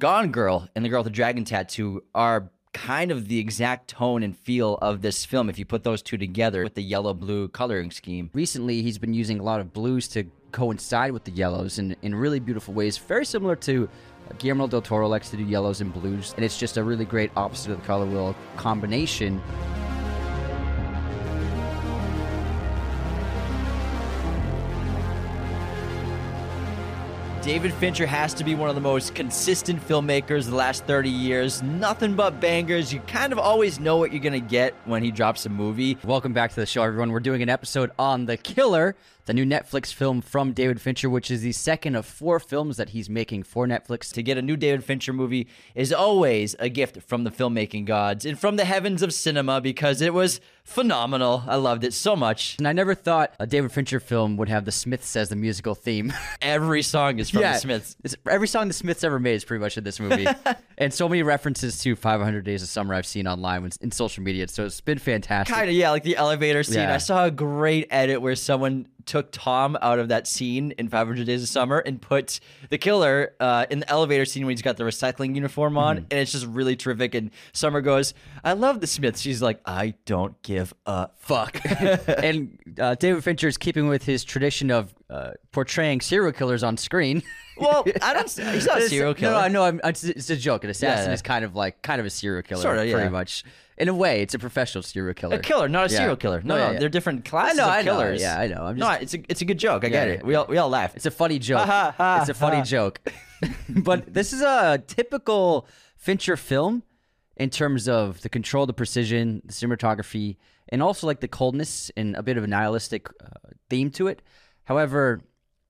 Gone Girl and The Girl with the Dragon Tattoo are kind of the exact tone and feel of this film if you put those two together with the yellow-blue coloring scheme. Recently, he's been using a lot of blues to coincide with the yellows in really beautiful ways, very similar to Guillermo del Toro likes to do yellows and blues, and it's just a really great opposite of the color wheel combination. David Fincher has to be one of the most consistent filmmakers the last 30 years. Nothing but bangers. You kind of always know what you're going to get when he drops a movie. Welcome back to the show, everyone. We're doing an episode on The Killer, the new Netflix film from David Fincher, which is the second of four films that he's making for Netflix. To get a new David Fincher movie is always a gift from the filmmaking gods and from the heavens of cinema because it was phenomenal. I loved it so much. And I never thought a David Fincher film would have The Smiths as the musical theme. Every song is from The Smiths. Every song The Smiths ever made is pretty much in this movie. And so many references to 500 Days of Summer I've seen online in social media. So it's been fantastic. Kind of, yeah, like the elevator scene. Yeah. I saw a great edit where someone took Tom out of that scene in 500 Days of Summer and put the killer in the elevator scene when he's got the recycling uniform on, and it's just really terrific. And Summer goes, I love the Smiths. She's like, I don't give a fuck. And David Fincher is keeping with his tradition of portraying serial killers on screen. Well, I don't. He's not a serial killer. No, it's a joke. An assassin is kind of a serial killer, sort of, pretty much. In a way, it's a professional serial killer. A killer, not a serial killer. No, they're different classes of killers. Yeah, I know. I'm just... No, it's a good joke. I get it. We all laugh. It's a funny joke. It's a funny joke. But this is a typical Fincher film in terms of the control, the precision, the cinematography, and also like the coldness and a bit of a nihilistic theme to it. However,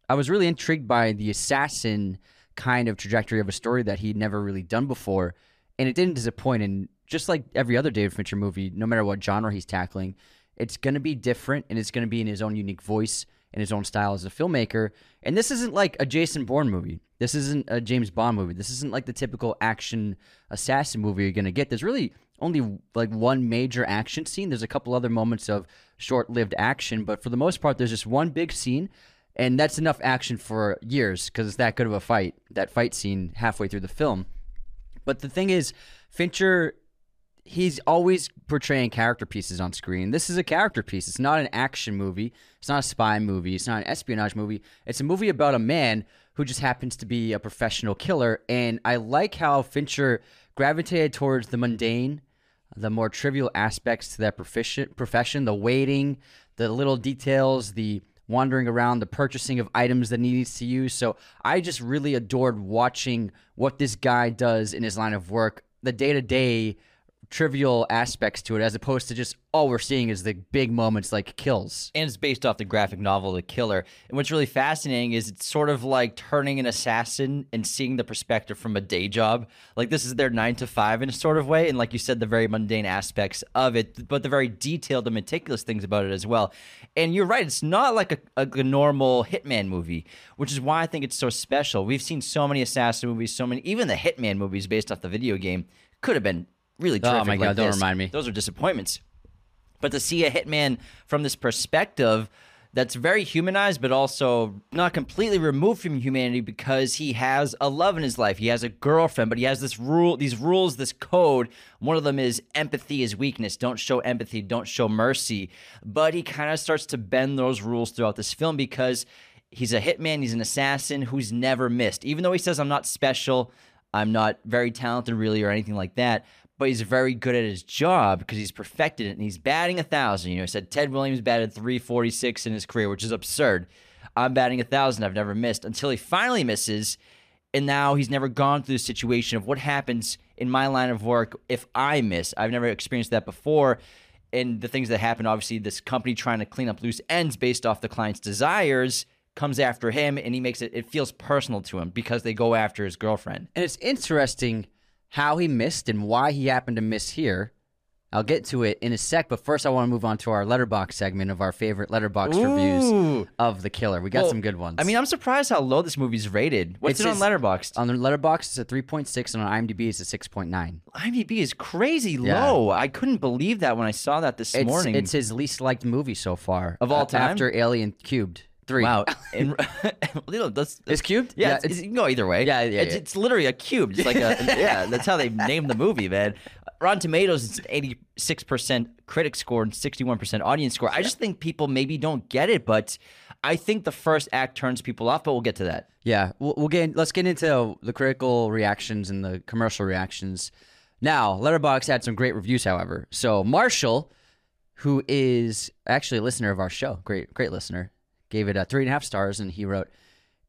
I was really intrigued by the assassin kind of trajectory of a story that he'd never really done before, and it didn't disappoint. And just like every other David Fincher movie, no matter what genre he's tackling, it's going to be different, and it's going to be in his own unique voice and his own style as a filmmaker. And this isn't like a Jason Bourne movie. This isn't a James Bond movie. This isn't like the typical action assassin movie you're going to get. There's really only like one major action scene. There's a couple other moments of short-lived action, but for the most part, there's just one big scene, and that's enough action for years because it's that good of a fight, that fight scene halfway through the film. But the thing is, Fincher... he's always portraying character pieces on screen. This is a character piece. It's not an action movie. It's not a spy movie. It's not an espionage movie. It's a movie about a man who just happens to be a professional killer. And I like how Fincher gravitated towards the mundane, the more trivial aspects to that profession, the waiting, the little details, the wandering around, the purchasing of items that he needs to use. So I just really adored watching what this guy does in his line of work, the day-to-day trivial aspects to it, as opposed to just all we're seeing is the big moments like kills. And it's based off the graphic novel The Killer. And what's really fascinating is it's sort of like turning an assassin and seeing the perspective from a day job. Like this is their 9-to-5 in a sort of way. And like you said, the very mundane aspects of it, but the very detailed and meticulous things about it as well. And you're right. It's not like a normal hitman movie, which is why I think it's so special. We've seen so many assassin movies, even the hitman movies based off the video game could have been really terrific. Oh my God, like don't remind me. Those are disappointments. But to see a hitman from this perspective that's very humanized but also not completely removed from humanity because he has a love in his life. He has a girlfriend, but he has these rules, this code. One of them is empathy is weakness. Don't show empathy. Don't show mercy. But he kind of starts to bend those rules throughout this film because he's a hitman. He's an assassin who's never missed. Even though he says, I'm not special, I'm not very talented really or anything like that. But he's very good at his job because he's perfected it, and he's batting 1,000. You know, I said Ted Williams batted .346 in his career, which is absurd. I'm batting 1,000. I've never missed until he finally misses, and now he's never gone through the situation of what happens in my line of work if I miss. I've never experienced that before, and the things that happen, obviously, this company trying to clean up loose ends based off the client's desires comes after him, and he makes it feels personal to him because they go after his girlfriend. And it's interesting how he missed and why he happened to miss here. I'll get to it in a sec, but first I want to move on to our Letterboxd segment of our favorite Letterboxd reviews of The Killer. We got some good ones. I mean, I'm surprised how low this movie's rated. What's it on Letterboxd? On Letterboxd, it's a 3.6, and on IMDb, it's a 6.9. IMDb is crazy low. I couldn't believe that when I saw that this morning. It's his least liked movie so far. Of all time? After Alien Cubed. 3. Wow. In, it's cubed? Yeah, it's, you can go either way. Yeah. It's literally a cube. It's like a, yeah, that's how they named the movie, man. Rotten Tomatoes, it's an 86% critic score and 61% audience score. I just think people maybe don't get it, but I think the first act turns people off, but we'll get to that. Yeah, let's get into the critical reactions and the commercial reactions. Now, Letterboxd had some great reviews, however. So Marshall, who is actually a listener of our show, great listener, gave it 3.5 stars, and he wrote,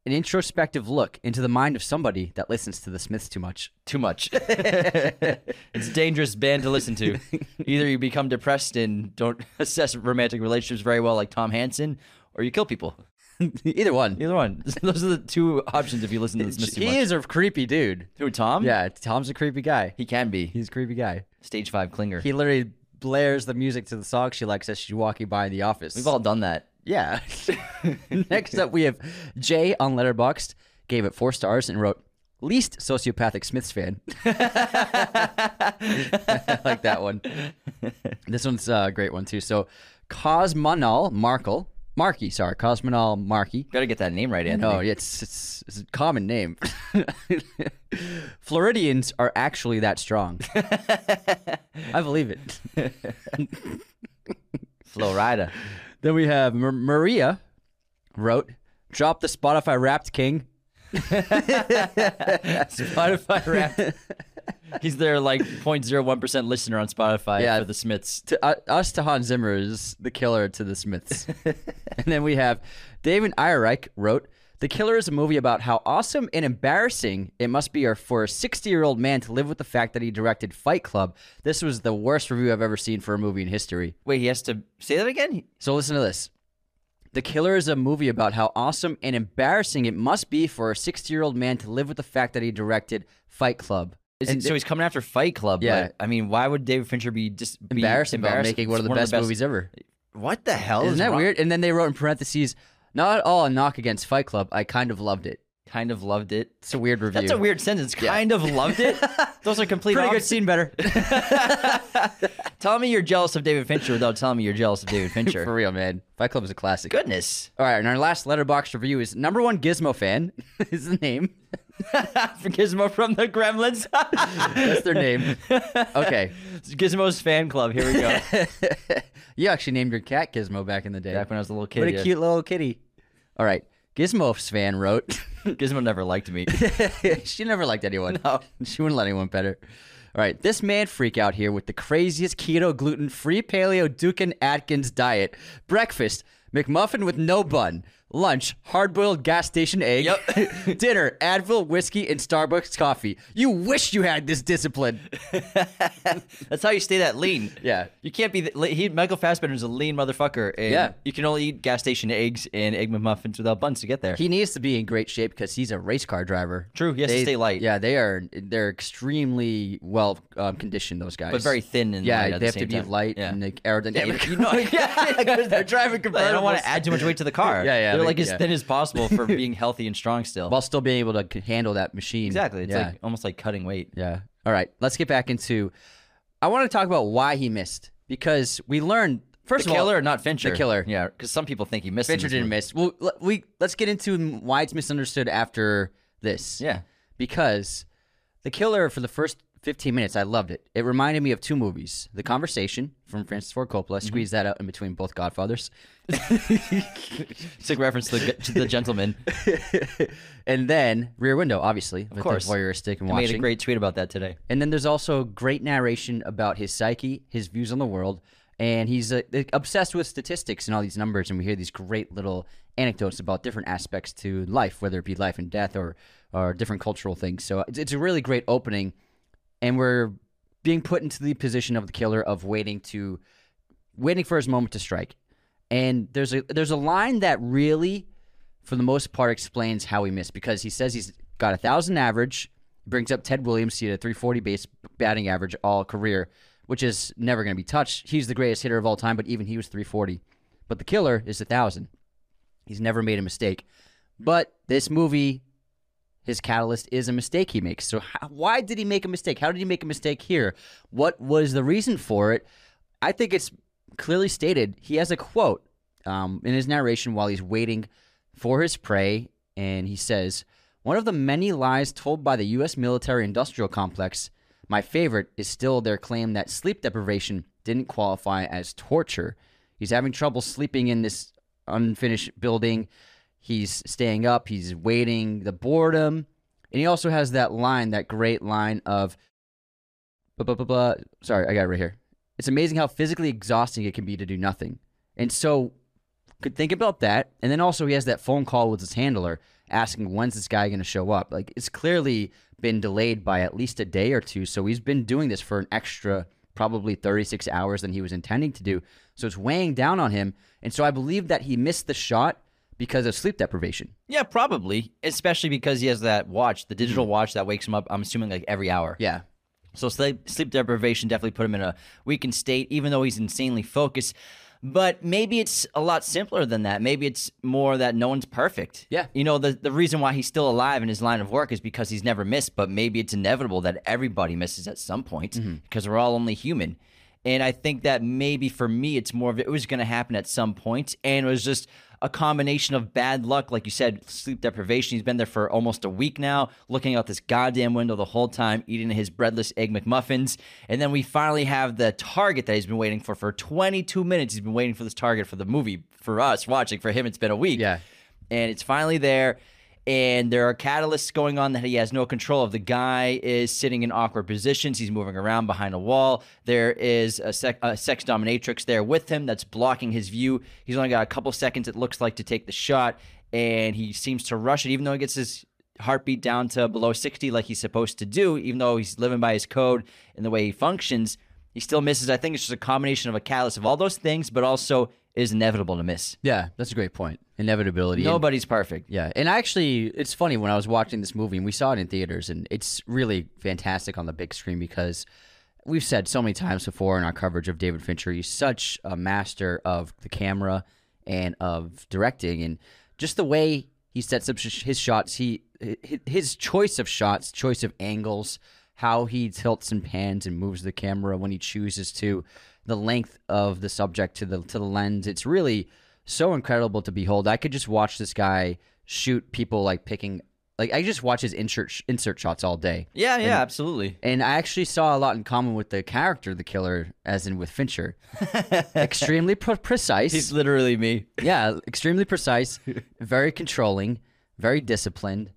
an introspective look into the mind of somebody that listens to The Smiths too much. Too much. It's a dangerous band to listen to. Either you become depressed and don't assess romantic relationships very well like Tom Hansen, or you kill people. Either one. Either one. Those are the two options if you listen to The Smiths too much. He is a creepy dude. Who, Tom? Yeah, Tom's a creepy guy. He can be. He's a creepy guy. Stage 5 clinger. He literally blares the music to the song she likes as she's walking by in the office. We've all done that. Yeah. Next up, we have Jay on Letterboxd, gave it 4 stars and wrote, least sociopathic Smiths fan. I like that one. This one's a great one, too. So Cosmonal Markey. Gotta get that name right, Anthony. Oh, it's a common name. Floridians are actually that strong. I believe it. Florida. Then we have Maria wrote, drop the Spotify Wrapped king. Spotify Wrapped. He's their like 0.01% listener on Spotify for The Smiths. To Hans Zimmer is the killer to The Smiths. And then we have David Eyreich wrote, The Killer is a movie about how awesome and embarrassing it must be for a 60-year-old man to live with the fact that he directed Fight Club. This was the worst review I've ever seen for a movie in history. Wait, he has to say that again? So listen to this. The Killer is a movie about how awesome and embarrassing it must be for a 60-year-old man to live with the fact that he directed Fight Club. So he's coming after Fight Club. Yeah. But, I mean, why would David Fincher be embarrassed about making one of the best movies ever? What the hell? Isn't that weird? And then they wrote in parentheses, not at all a knock against Fight Club. I kind of loved it. Kind of loved it. It's a weird review. That's a weird sentence. Yeah. Kind of loved it? Those are complete opposite. Pretty good, seen better. Tell me you're jealous of David Fincher without telling me you're jealous of David Fincher. For real, man. Fight Club is a classic. Goodness. All right, and our last Letterboxd review is number one Gizmo fan is the name. Gizmo from the Gremlins. That's their name. Okay. It's Gizmo's fan club. Here we go. You actually named your cat Gizmo back in the day. Back when I was a little kid. What a cute little kitty. All right. Gizmo's fan wrote. Gizmo never liked me. She never liked anyone. No. She wouldn't let anyone better. All right. This man freak out here with the craziest keto, gluten-free, paleo, Dukin Atkins diet. Breakfast, McMuffin with no bun. Lunch, hard-boiled gas station egg. Yep. Dinner, Advil, whiskey, and Starbucks coffee. You wish you had this discipline. That's how you stay that lean. Yeah. You can't be... Michael Fassbender is a lean motherfucker. And you can only eat gas station eggs and Egg McMuffins without buns to get there. He needs to be in great shape because he's a race car driver. True. He has to stay light. Yeah, they're extremely well-conditioned, those guys. But very thin and light at the same time. Yeah, they have to be light and aerodynamic. You know, because they're driving convertibles. They don't want to add too much weight to the car. Yeah. They're like as thin as possible for being healthy and strong still. While still being able to handle that machine. Exactly. It's like almost like cutting weight. Yeah. All right. Let's get back into... I want to talk about why he missed. Because we learned... First of all... The Killer, not Fincher. The Killer. Yeah. Because some people think he missed. Fincher didn't miss. Well, let's get into why it's misunderstood after this. Yeah. Because The Killer, for the first 15 minutes, I loved it. It reminded me of two movies. The Conversation from Francis Ford Coppola. Mm-hmm. Squeeze that out in between both Godfathers. It's a reference to The Gentleman. And then Rear Window, obviously. Of course. Voyeuristic and watching. I made a great tweet about that today. And then there's also great narration about his psyche, his views on the world, and he's obsessed with statistics and all these numbers, and we hear these great little anecdotes about different aspects to life, whether it be life and death or different cultural things. So it's a really great opening. And we're being put into the position of the killer of waiting for his moment to strike. And there's a line that really, for the most part, explains how he missed, because he says he's got 1,000 average, brings up Ted Williams, he had a 340 base batting average all career, which is never going to be touched. He's the greatest hitter of all time, but even he was 340. But the killer is 1,000. He's never made a mistake. But this movie... his catalyst is a mistake he makes. So why did he make a mistake? How did he make a mistake here? What was the reason for it? I think it's clearly stated. He has a quote in his narration while he's waiting for his prey, and he says, one of the many lies told by the U.S. military-industrial complex, my favorite is still their claim that sleep deprivation didn't qualify as torture. He's having trouble sleeping in this unfinished building. He's staying up. He's waiting the boredom. And he also has that line, that great line of, blah, blah, blah, blah. Sorry, I got it right here. It's amazing how physically exhausting it can be to do nothing. And so, could think about that. And then also he has that phone call with his handler asking, when's this guy going to show up? Like, it's clearly been delayed by at least a day or two. So he's been doing this for an extra probably 36 hours than he was intending to do. So it's weighing down on him. And so I believe that he missed the shot because of sleep deprivation. Yeah, probably. Especially because he has that watch, the digital watch that wakes him up, I'm assuming, like every hour. Yeah. So sleep deprivation definitely put him in a weakened state, even though he's insanely focused. But maybe it's a lot simpler than that. Maybe it's more that no one's perfect. Yeah. You know, the reason why he's still alive in his line of work is because he's never missed, but maybe it's inevitable that everybody misses at some point because we're all only human. And I think that maybe for me, it's more of it was going to happen at some point, and it was just a combination of bad luck, like you said, sleep deprivation. He's been there for almost a week now, looking out this goddamn window the whole time, eating his breadless Egg McMuffins. And then we finally have the target that he's been waiting for 22 minutes. He's been waiting for this target for the movie, for us watching. For him, it's been a week. Yeah. And it's finally there. And there are catalysts going on that he has no control of. The guy is sitting in awkward positions. He's moving around behind a wall. There is a sex dominatrix there with him that's blocking his view. He's only got a couple seconds, it looks like, to take the shot. And he seems to rush it, even though he gets his heartbeat down to below 60 like he's supposed to do, even though he's living by his code and the way he functions. He still misses. I think it's just a combination of a catalyst of all those things, but also is inevitable to miss. Yeah, that's a great point. Inevitability. Nobody's perfect. Yeah, and actually, it's funny, when I was watching this movie, and we saw it in theaters, and it's really fantastic on the big screen because we've said so many times before in our coverage of David Fincher, he's such a master of the camera and of directing, and just the way he sets up his shots, his choice of shots, choice of angles, how he tilts and pans and moves the camera when he chooses to, the length of the subject to the lens. It's really so incredible to behold. I could just watch this guy shoot people I just watch his insert shots all day. Yeah, yeah, absolutely. And I actually saw a lot in common with the character, the killer, as in with Fincher. Extremely precise. He's literally me. Yeah, extremely precise, very controlling, very disciplined.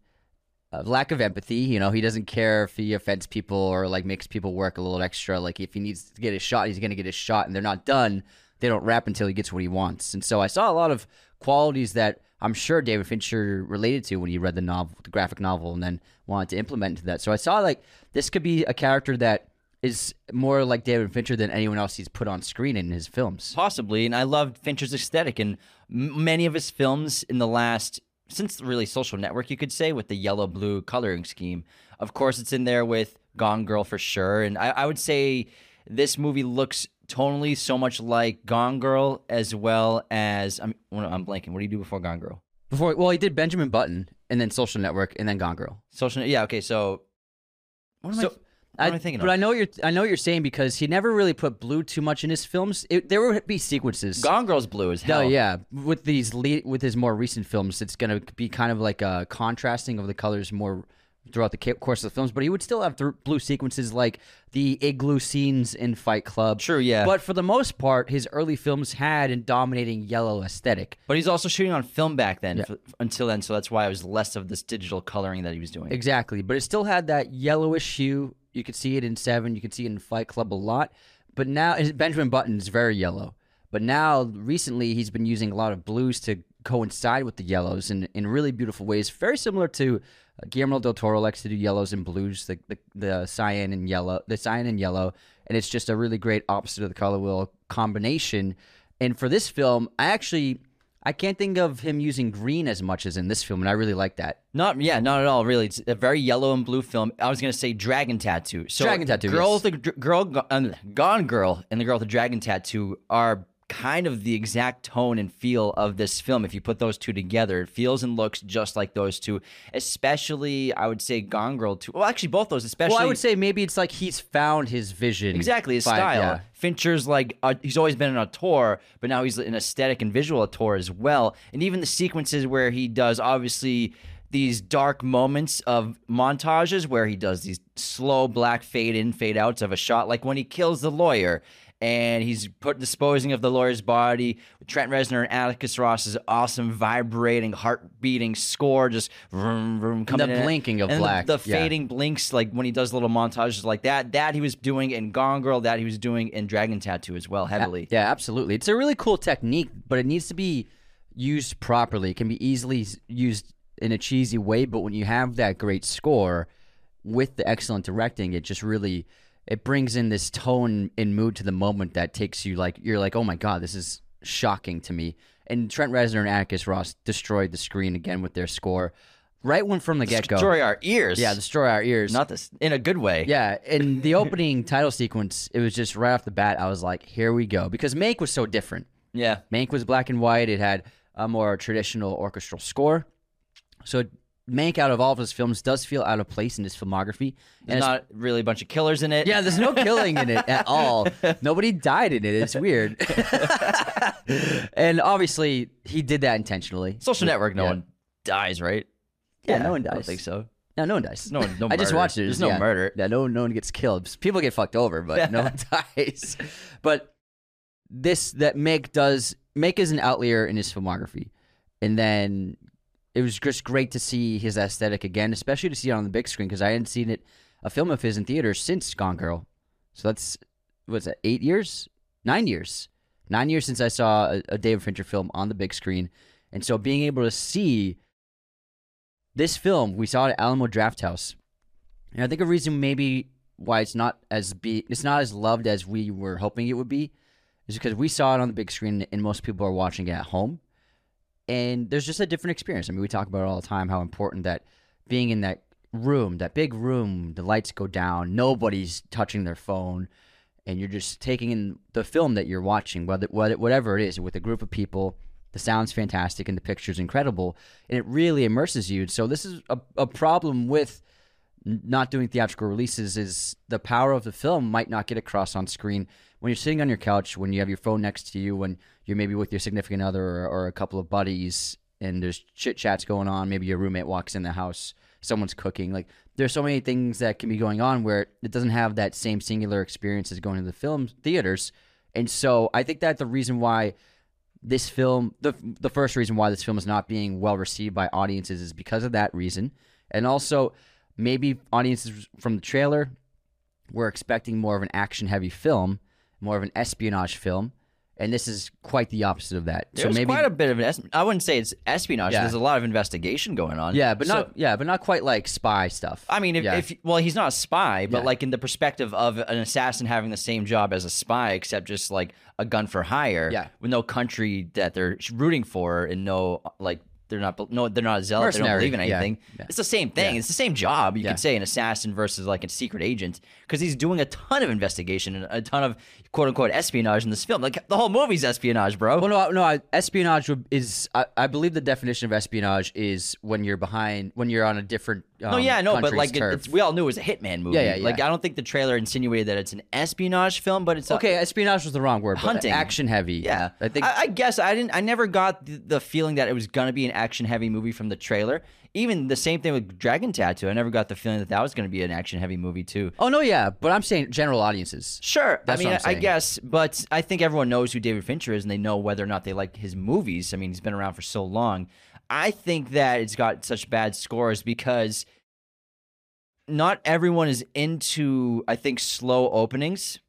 Lack of empathy, you know, he doesn't care if he offends people or like makes people work a little extra. Like if he needs to get his shot, he's going to get his shot, and they're not done. They don't wrap until he gets what he wants. And so I saw a lot of qualities that I'm sure David Fincher related to when he read the graphic novel, and then wanted to implement into that. So I saw like this could be a character that is more like David Fincher than anyone else he's put on screen in his films. Possibly, and I loved Fincher's aesthetic in many of his films in the last, since really Social Network, you could say, with the yellow-blue coloring scheme. Of course, it's in there with Gone Girl for sure. And I would say this movie looks tonally so much like Gone Girl as well as... I'm blanking. What do you do before Gone Girl? Well, he did Benjamin Button and then Social Network and then Gone Girl. Yeah, okay, so... What am I thinking of? But I know what you're saying, because he never really put blue too much in his films. There would be sequences. Gone Girl's blue as hell. No, yeah. With his more recent films, it's going to be kind of like a contrasting of the colors more throughout the course of the films. But he would still have blue sequences like the igloo scenes in Fight Club. Sure, yeah. But for the most part, his early films had a dominating yellow aesthetic. But he's also shooting on film back then, yeah, until then. So that's why it was less of this digital coloring that he was doing. Exactly. But it still had that yellowish hue. You could see it in Seven. You could see it in Fight Club a lot. But now Benjamin Button is very yellow. But now recently he's been using a lot of blues to coincide with the yellows in really beautiful ways. Very similar to Guillermo del Toro likes to do yellows and blues, the cyan and yellow, and it's just a really great opposite of the color wheel combination. And for this film, I can't think of him using green as much as in this film, and I really like that. Not at all, really. It's a very yellow and blue film. I was going to say Dragon Tattoo. So Dragon Tattoo, Gone Girl and The Girl with the Dragon Tattoo are kind of the exact tone and feel of this film. If you put those two together, it feels and looks just like those two, especially I would say Gone Girl too. Well, actually both those, especially. Well, I would say maybe it's like he's found his vision. Exactly, his style. Yeah. Fincher's like, he's always been an auteur, but now he's an aesthetic and visual auteur as well. And even the sequences where he does obviously these dark moments of montages where he does these slow black fade in, fade outs of a shot, like when he kills the lawyer. And he's disposing of the lawyer's body. Trent Reznor and Atticus Ross's awesome, vibrating, heart-beating score, just vroom, vroom, coming in. The blinking of black. The fading blinks, like when he does little montages like that. That he was doing in Gone Girl. That he was doing in Dragon Tattoo as well, heavily. Yeah, absolutely. It's a really cool technique, but it needs to be used properly. It can be easily used in a cheesy way, but when you have that great score with the excellent directing, it just really... it brings in this tone and mood to the moment that takes you like, you're like, oh my God, this is shocking to me. And Trent Reznor and Atticus Ross destroyed the screen again with their score. Right one from the get-go. Destroy our ears. Yeah, destroy our ears. Not this, in a good way. Yeah, in the opening title sequence, it was just right off the bat, I was like, here we go. Because Mank was so different. Yeah. Mank was black and white. It had a more traditional orchestral score. So Mank, out of all of his films, does feel out of place in his filmography. There's not really a bunch of killers in it. Yeah, there's no killing in it at all. Nobody died in it. It's weird. And obviously, he did that intentionally. Social Network, no one dies, right? Yeah, no one dies. I don't think so. No, no one dies. No I just watched it. There's no murder. Yeah, no one gets killed. People get fucked over, but no one dies. But this, that Mank is an outlier in his filmography. And then... it was just great to see his aesthetic again, especially to see it on the big screen, because I hadn't seen a film of his in theaters since Gone Girl. So that's, what's that, 8 years? 9 years. 9 years since I saw a David Fincher film on the big screen. And so being able to see this film, we saw it at Alamo Drafthouse. And I think a reason maybe why it's not as loved as we were hoping it would be is because we saw it on the big screen and most people are watching it at home. And there's just a different experience. I mean, we talk about it all the time, how important that being in that room, that big room, the lights go down, nobody's touching their phone, and you're just taking in the film that you're watching, whatever it is, with a group of people. The sound's fantastic and the picture's incredible, and it really immerses you. So this is a problem with not doing theatrical releases, is the power of the film might not get across on screen. When you're sitting on your couch, when you have your phone next to you, when you're maybe with your significant other or a couple of buddies and there's chit-chats going on, maybe your roommate walks in the house, someone's cooking. Like, there's so many things that can be going on where it doesn't have that same singular experience as going to the film theaters. And so I think that's the reason why this film, the first reason why this film is not being well received by audiences is because of that reason. And also maybe audiences from the trailer were expecting more of an action-heavy film, more of an espionage film, and this is quite the opposite of that. There's so maybe quite a bit of I wouldn't say it's espionage. Yeah. There's a lot of investigation going on. Yeah, but not quite like spy stuff. I mean, well, he's not a spy, but like in the perspective of an assassin having the same job as a spy, except just like a gun for hire. Yeah. With no country that they're rooting for, and no like. They're not zealous. They don't believe in anything. Yeah. Yeah. It's the same thing. Yeah. It's the same job. You could say an assassin versus like a secret agent, because he's doing a ton of investigation and a ton of quote unquote espionage in this film. Like the whole movie's espionage, bro. Well, no, espionage is. I believe the definition of espionage is when you're on a different. But like we all knew it was a hitman movie. Yeah, yeah, yeah. Like I don't think the trailer insinuated that it's an espionage film, but it's espionage was the wrong word. Hunting, action heavy. Yeah, I think. I guess I didn't. I never got the feeling that it was gonna be an action-heavy movie from the trailer. Even the same thing with Dragon Tattoo. I never got the feeling that was going to be an action-heavy movie, too. Oh, no, yeah. But I'm saying general audiences. Sure. That's what I'm saying. I guess. But I think everyone knows who David Fincher is, and they know whether or not they like his movies. I mean, he's been around for so long. I think that it's got such bad scores because not everyone is into, I think, slow openings.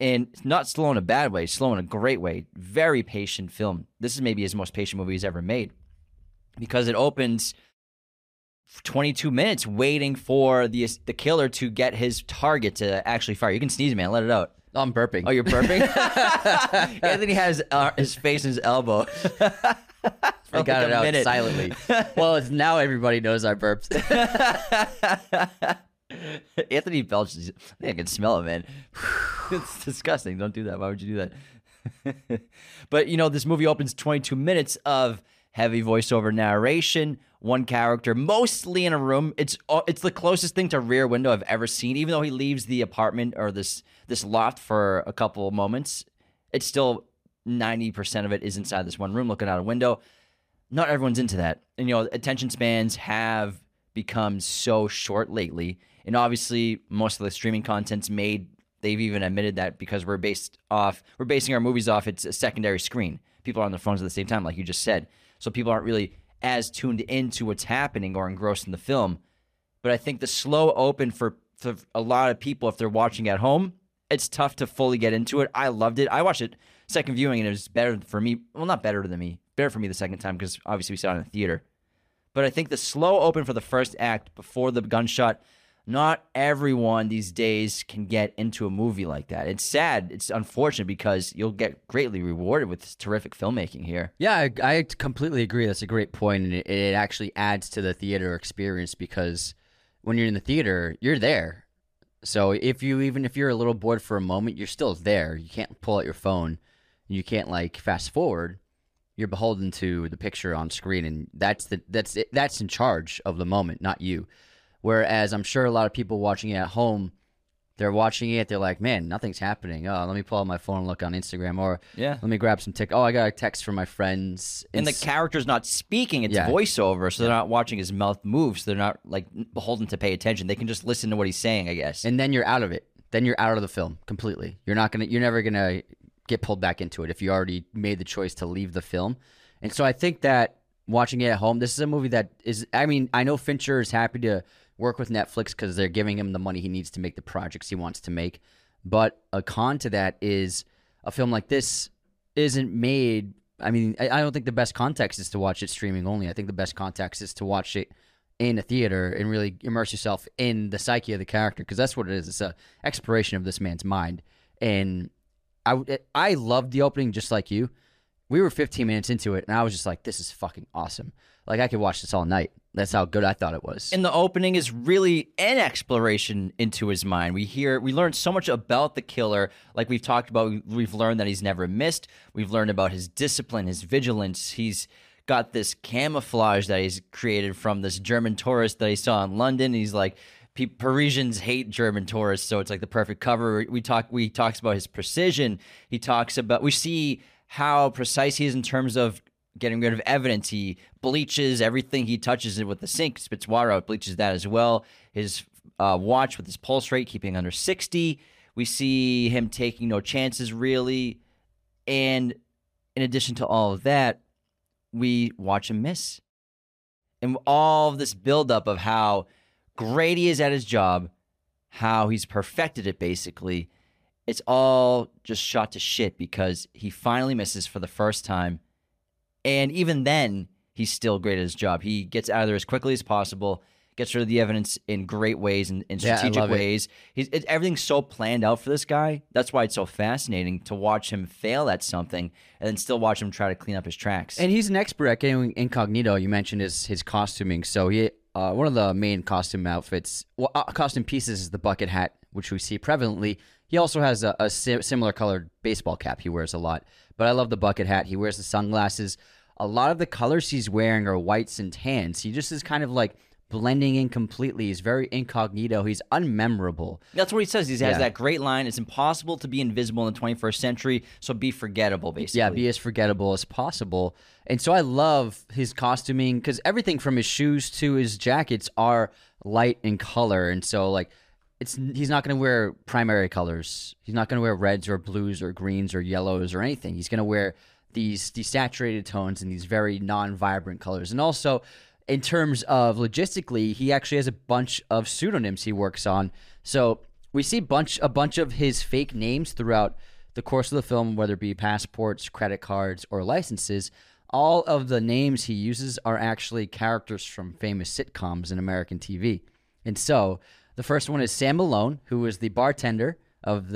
And not slow in a bad way. Slow in a great way. Very patient film. This is maybe his most patient movie he's ever made, because it opens 22 minutes waiting for the killer to get his target to actually fire. You can sneeze, man. Let it out. Oh, I'm burping. Oh, you're burping? Anthony has his face and his elbow. I got it out silently. Well, now everybody knows I burped. Anthony belches. I think I can smell it, man. It's disgusting. Don't do that. Why would you do that? But, you know, this movie opens 22 minutes of heavy voiceover narration, one character mostly in a room. It's the closest thing to Rear Window I've ever seen. Even though he leaves the apartment or this loft for a couple of moments, it's still 90% of it is inside this one room looking out a window. Not everyone's into that. And, you know, attention spans have become so short lately. And obviously, most of the streaming content's made, they've even admitted that, because we're basing our movies off, it's a secondary screen. People are on their phones at the same time, like you just said. So people aren't really as tuned into what's happening or engrossed in the film. But I think the slow open for a lot of people, if they're watching at home, it's tough to fully get into it. I loved it. I watched it second viewing, and it was better for me. Well, not better than me. Better for me the second time, because obviously we saw it in the theater. But I think the slow open for the first act before the gunshot, not everyone these days can get into a movie like that. It's sad. It's unfortunate, because you'll get greatly rewarded with this terrific filmmaking here. Yeah, I completely agree. That's a great point, and it actually adds to the theater experience, because when you're in the theater, you're there. So even if you're a little bored for a moment, you're still there. You can't pull out your phone. You can't, like, fast forward. You're beholden to the picture on screen, and that's in charge of the moment, not you. Whereas I'm sure a lot of people watching it at home, they're watching it, they're like, man, nothing's happening. Oh, let me pull out my phone and look on Instagram, or yeah, let me grab some tick. Oh, I got a text from my friends. And the character's not speaking, it's voiceover, so they're not watching his mouth move, so they're not, like, beholden to pay attention. They can just listen to what he's saying, I guess. And then you're out of it. Then you're out of the film completely. You're never gonna get pulled back into it if you already made the choice to leave the film. And so I think that watching it at home, this is a movie that is, I mean, I know Fincher is happy to work with Netflix because they're giving him the money he needs to make the projects he wants to make. But a con to that is a film like this isn't made. I mean, I don't think the best context is to watch it streaming only. I think the best context is to watch it in a theater and really immerse yourself in the psyche of the character, because that's what it is. It's an exploration of this man's mind. And I loved the opening just like you. We were 15 minutes into it, and I was just like, this is fucking awesome. Like, I could watch this all night. That's how good I thought it was. And the opening is really an exploration into his mind. We learn so much about the killer. Like we've talked about, we've learned that he's never missed. We've learned about his discipline, his vigilance. He's got this camouflage that he's created from this German tourist that he saw in London. He's like, Parisians hate German tourists, so it's like the perfect cover. He talks about his precision. He talks about, we see how precise he is in terms of getting rid of evidence. He bleaches everything he touches it with the sink, spits water out, bleaches that as well. His watch with his pulse rate keeping under 60. We see him taking no chances, really. And in addition to all of that, we watch him miss. And all of this buildup of how great he is at his job, how he's perfected it, basically, it's all just shot to shit because he finally misses for the first time. And even then, he's still great at his job. He gets out of there as quickly as possible, gets rid of the evidence in great ways and in strategic ways. Everything's so planned out for this guy. That's why it's so fascinating to watch him fail at something and then still watch him try to clean up his tracks. And he's an expert at getting incognito. You mentioned his costuming. So he one of the main costume pieces is the bucket hat, which we see prevalently. He also has a similar colored baseball cap he wears a lot. But I love the bucket hat. He wears the sunglasses. A lot of the colors he's wearing are whites and tans. He just is kind of like blending in completely. He's very incognito. He's unmemorable. That's what he says. He has that great line. It's impossible to be invisible in the 21st century, so be forgettable, basically. Yeah, be as forgettable as possible. And so I love his costuming because everything from his shoes to his jackets are light in color. And so, like, he's not going to wear primary colors. He's not going to wear reds or blues or greens or yellows or anything. He's going to wear these saturated tones and these very non-vibrant colors. And also, in terms of logistically, he actually has a bunch of pseudonyms he works on. So we see a bunch of his fake names throughout the course of the film, whether it be passports, credit cards, or licenses. All of the names he uses are actually characters from famous sitcoms and American TV. And so the first one is Sam Malone, who was the bartender of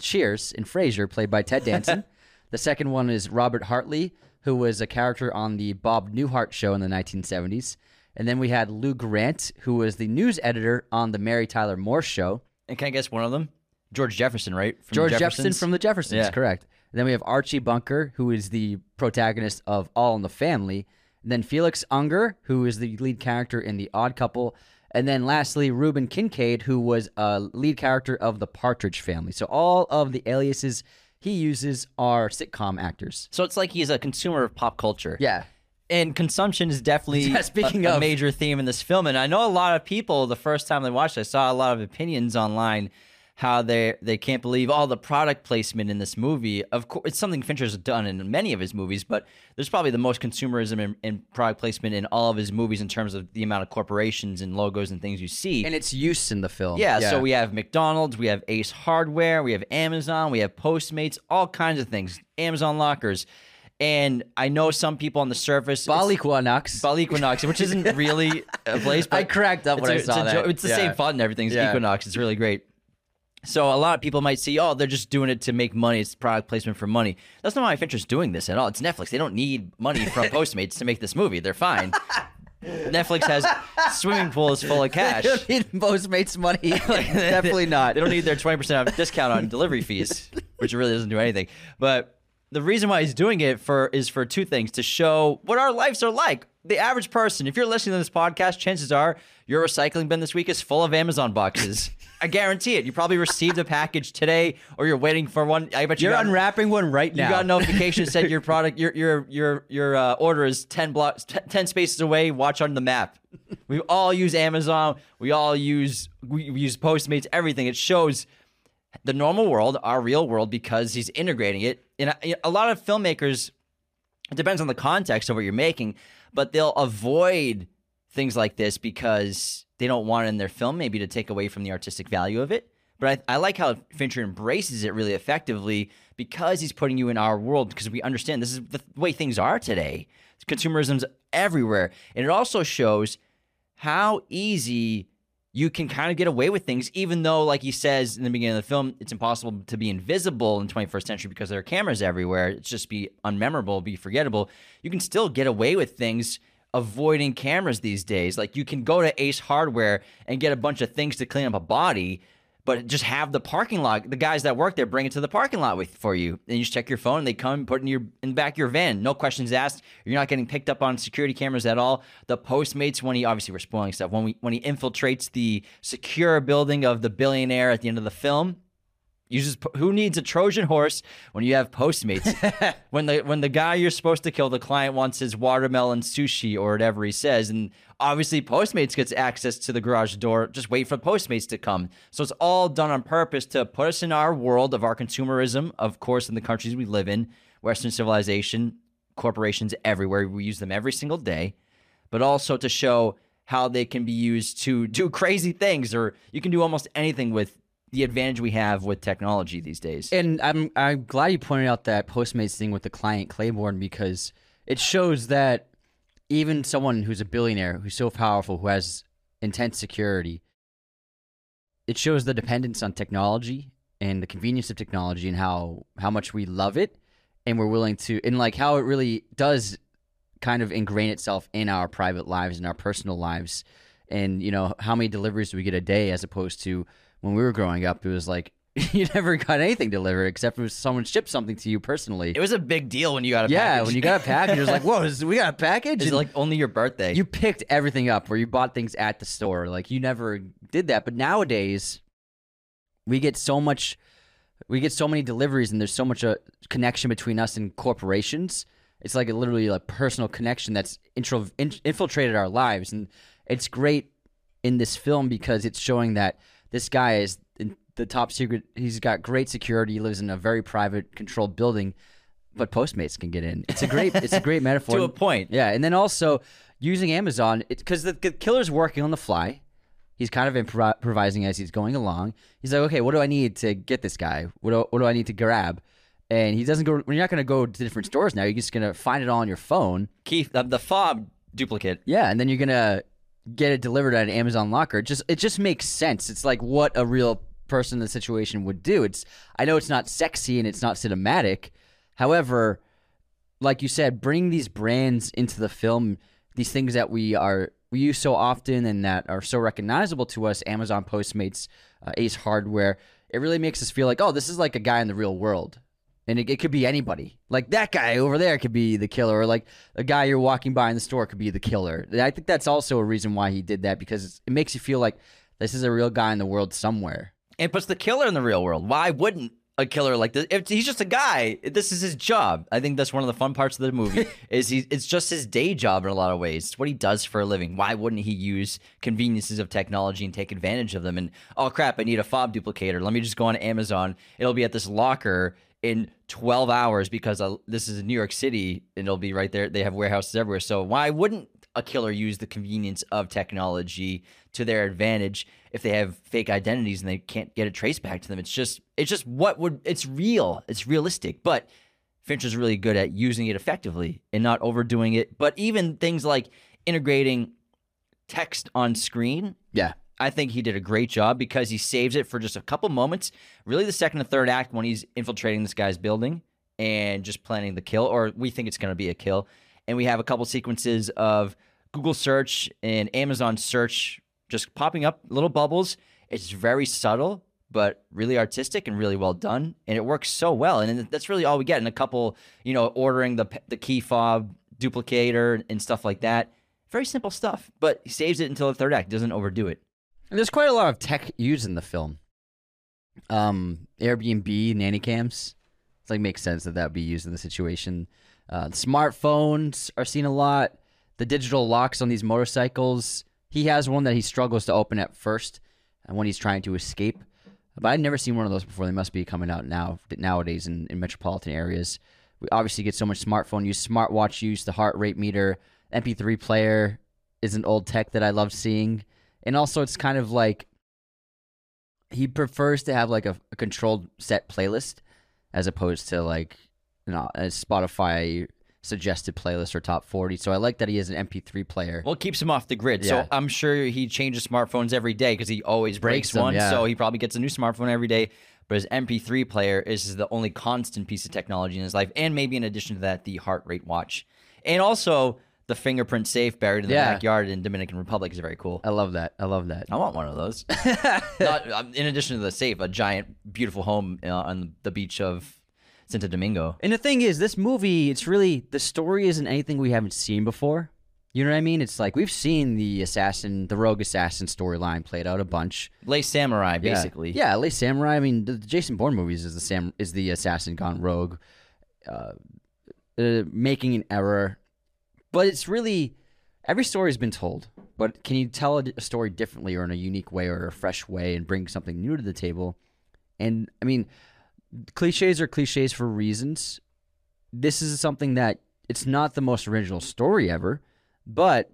Cheers and Frasier, played by Ted Danson. The second one is Robert Hartley, who was a character on the Bob Newhart show in the 1970s. And then we had Lou Grant, who was the news editor on the Mary Tyler Moore show. And can I guess one of them? George Jefferson, right? George Jefferson from the Jeffersons, correct. And then we have Archie Bunker, who is the protagonist of All in the Family. And then Felix Unger, who is the lead character in The Odd Couple. And then lastly, Reuben Kincaid, who was a lead character of The Partridge Family. So all of the aliases he uses are sitcom actors. So it's like he's a consumer of pop culture. Yeah. And consumption is definitely a major theme in this film. And I know a lot of people, the first time they watched it, I saw a lot of opinions online how they can't believe all the product placement in this movie. Of course, it's something Fincher's done in many of his movies, but there's probably the most consumerism and product placement in all of his movies in terms of the amount of corporations and logos and things you see. And its use in the film. Yeah, so we have McDonald's, we have Ace Hardware, we have Amazon, we have Postmates, all kinds of things. Amazon lockers. And I know some people on the surface... Ball Equinox, which isn't really a place, but... I cracked up when I saw that. It's the same font and everything. It's Equinox. It's really great. So a lot of people might see, oh, they're just doing it to make money. It's product placement for money. That's not why Fincher's doing this at all. It's Netflix. They don't need money from Postmates to make this movie. They're fine. Netflix has swimming pools full of cash. They don't need Postmates money. Definitely not. They don't need their 20% off discount on delivery fees, which really doesn't do anything. But... the reason why he's doing it is for two things: to show what our lives are like. The average person, if you're listening to this podcast, chances are your recycling bin this week is full of Amazon boxes. I guarantee it. You probably received a package today, or you're waiting for one. I bet you're unwrapping one right now. You got a notification that said your product, your order is 10 spaces away. Watch on the map. We all use Amazon. We use Postmates. Everything. It shows the normal world, our real world, because he's integrating it. And a lot of filmmakers, it depends on the context of what you're making, but they'll avoid things like this because they don't want it in their film maybe to take away from the artistic value of it. But I like how Fincher embraces it really effectively because he's putting you in our world, because we understand this is the way things are today. Consumerism's everywhere. And it also shows how easy you can kind of get away with things, even though, like he says in the beginning of the film, it's impossible to be invisible in the 21st century because there are cameras everywhere. It's just be unmemorable, be forgettable. You can still get away with things avoiding cameras these days. Like, you can go to Ace Hardware and get a bunch of things to clean up a body, but just have the parking lot. The guys that work there bring it to the parking lot for you. And you just check your phone, and they come put it in the back of your van. No questions asked. You're not getting picked up on security cameras at all. The Postmates, obviously we're spoiling stuff, when he infiltrates the secure building of the billionaire at the end of the film, who needs a Trojan horse when you have Postmates? when the guy you're supposed to kill, the client, wants his watermelon sushi or whatever he says, and obviously Postmates gets access to the garage door. Just wait for Postmates to come. So it's all done on purpose to put us in our world of our consumerism, of course, in the countries we live in, Western civilization, corporations everywhere. We use them every single day, but also to show how they can be used to do crazy things, or you can do almost anything with the advantage we have with technology these days. And I'm glad you pointed out that Postmates thing with the client Claiborne, because it shows that even someone who's a billionaire, who's so powerful, who has intense security, it shows the dependence on technology and the convenience of technology and how much we love it and we're willing to, and like how it really does kind of ingrain itself in our private lives and our personal lives. And, you know, how many deliveries do we get a day as opposed to when we were growing up, it was like you never got anything delivered except if someone shipped something to you personally. It was a big deal when you got a package. Yeah, when you got a package, it was like, whoa, we got a package? It's like only your birthday. You picked everything up, or you bought things at the store. Like, you never did that. But nowadays, we get so many deliveries, and there's so much a connection between us and corporations. It's like literally a personal connection that's infiltrated our lives. And it's great in this film because it's showing that this guy is in the top secret. He's got great security. He lives in a very private, controlled building, but Postmates can get in. It's a great metaphor. To a point. Yeah, and then also using Amazon, because the killer's working on the fly. He's kind of improvising as he's going along. He's like, okay, what do I need to get this guy? What do I need to grab? And he doesn't go. You're not going to go to different stores now. You're just going to find it all on your phone. Keith, the fob duplicate. Yeah, and then you're going to get it delivered at an Amazon locker. It just makes sense. It's like what a real person in the situation would do. I know it's not sexy and it's not cinematic. However, like you said, bring these brands into the film, these things that we use so often and that are so recognizable to us, Amazon, Postmates, Ace Hardware. It really makes us feel like, oh, this is like a guy in the real world. And it could be anybody. Like that guy over there could be the killer, or like a guy you're walking by in the store could be the killer. And I think that's also a reason why he did that, because it makes you feel like this is a real guy in the world somewhere. It puts the killer in the real world. Why wouldn't a killer like this? If he's just a guy, this is his job. I think that's one of the fun parts of the movie is it's just his day job in a lot of ways. It's what he does for a living. Why wouldn't he use conveniences of technology and take advantage of them? And oh crap, I need a fob duplicator. Let me just go on Amazon. It'll be at this locker in 12 hours because this is in New York City and it'll be right there. They have warehouses everywhere. So why wouldn't a killer use the convenience of technology to their advantage if they have fake identities and they can't get it traced back to them? It's just it's real. It's realistic. But Fincher's really good at using it effectively and not overdoing it. But even things like integrating text on screen. Yeah. I think he did a great job because he saves it for just a couple moments, really the second and third act when he's infiltrating this guy's building and just planning the kill, or we think it's going to be a kill. And we have a couple sequences of Google search and Amazon search just popping up little bubbles. It's very subtle, but really artistic and really well done. And it works so well. And that's really all we get in a couple, ordering the key fob duplicator and stuff like that. Very simple stuff, but he saves it until the third act. Doesn't overdo it. And there's quite a lot of tech used in the film. Airbnb, nanny cams. It's like makes sense that would be used in the situation. Smartphones are seen a lot. The digital locks on these motorcycles. He has one that he struggles to open at first and when he's trying to escape. But I'd never seen one of those before. They must be coming out nowadays in metropolitan areas. We obviously get so much smartphone use, smartwatch use, the heart rate meter. MP3 player is an old tech that I love seeing. And also it's kind of like he prefers to have like a controlled set playlist as opposed to like a Spotify suggested playlist or top 40. So I like that he has an MP3 player. Well, it keeps him off the grid. Yeah. So I'm sure he changes smartphones every day because he always breaks one. Yeah. So he probably gets a new smartphone every day. But his MP3 player is the only constant piece of technology in his life. And maybe in addition to that, the heart rate watch. And also the fingerprint safe buried in the backyard in Dominican Republic is very cool. I love that. I want one of those. In addition to the safe, a giant, beautiful home on the beach of Santo Domingo. And the thing is, this movie, it's really, the story isn't anything we haven't seen before. You know what I mean? It's like we've seen the rogue assassin storyline played out a bunch. Le Samurai, basically. Yeah, Le Samurai. I mean, the Jason Bourne movies is the assassin gone rogue, making an error. But it's really, every story's been told, but can you tell a story differently or in a unique way or a fresh way and bring something new to the table? And, I mean, cliches are cliches for reasons. This is something that, it's not the most original story ever, but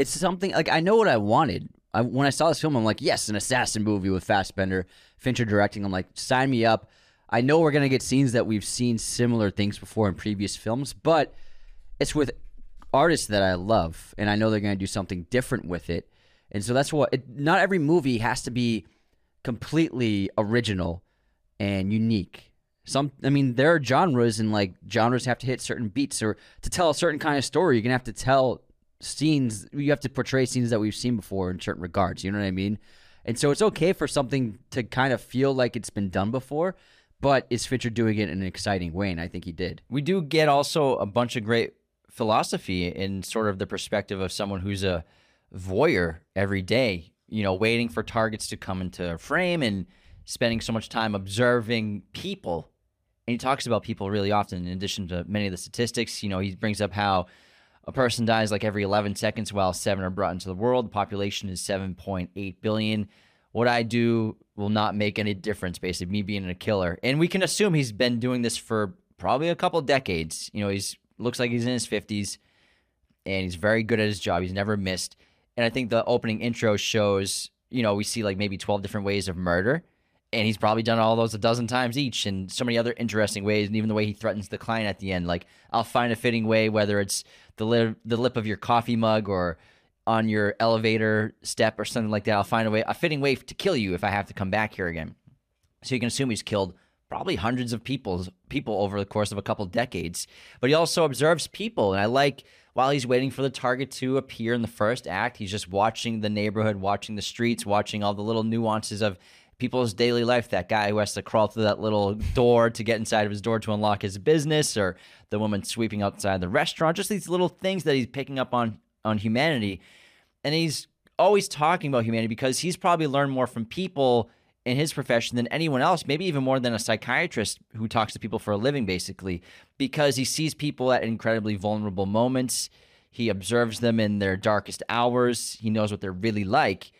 it's something, like, I know what I wanted. When I saw this film, I'm like, yes, an assassin movie with Fassbender, Fincher directing. I'm like, sign me up. I know we're going to get scenes that we've seen similar things before in previous films, but it's with artists that I love, and I know they're going to do something different with it. And so that's not every movie has to be completely original and unique. There are genres, and like genres have to hit certain beats, or to tell a certain kind of story, you're going to have to tell scenes. You have to portray scenes that we've seen before in certain regards. You know what I mean? And so it's okay for something to kind of feel like it's been done before, but is Fincher doing it in an exciting way? And I think he did. We do get also a bunch of great philosophy in sort of the perspective of someone who's a voyeur every day, waiting for targets to come into frame and spending so much time observing people. And he talks about people really often, in addition to many of the statistics. He brings up how a person dies like every 11 seconds while 7 are brought into the world. The population is 7.8 billion. What I do will not make any difference, basically, me being a killer. And we can assume he's been doing this for probably a couple decades. He's looks like he's in his 50s, and he's very good at his job. He's never missed. And I think the opening intro shows, we see like maybe 12 different ways of murder, and he's probably done all those a dozen times each, and so many other interesting ways, and even the way he threatens the client at the end. Like, I'll find a fitting way, whether it's the lip of your coffee mug or on your elevator step or something like that. I'll find a fitting way to kill you if I have to come back here again. So you can assume he's killed probably hundreds of people over the course of a couple decades. But he also observes people. And I like, while he's waiting for the target to appear in the first act, he's just watching the neighborhood, watching the streets, watching all the little nuances of people's daily life, that guy who has to crawl through that little door to get inside of his door to unlock his business, or the woman sweeping outside the restaurant, just these little things that he's picking up on humanity. And he's always talking about humanity because he's probably learned more from people in his profession than anyone else, maybe even more than a psychiatrist who talks to people for a living, basically, because he sees people at incredibly vulnerable moments. He observes them in their darkest hours. He knows what they're really like,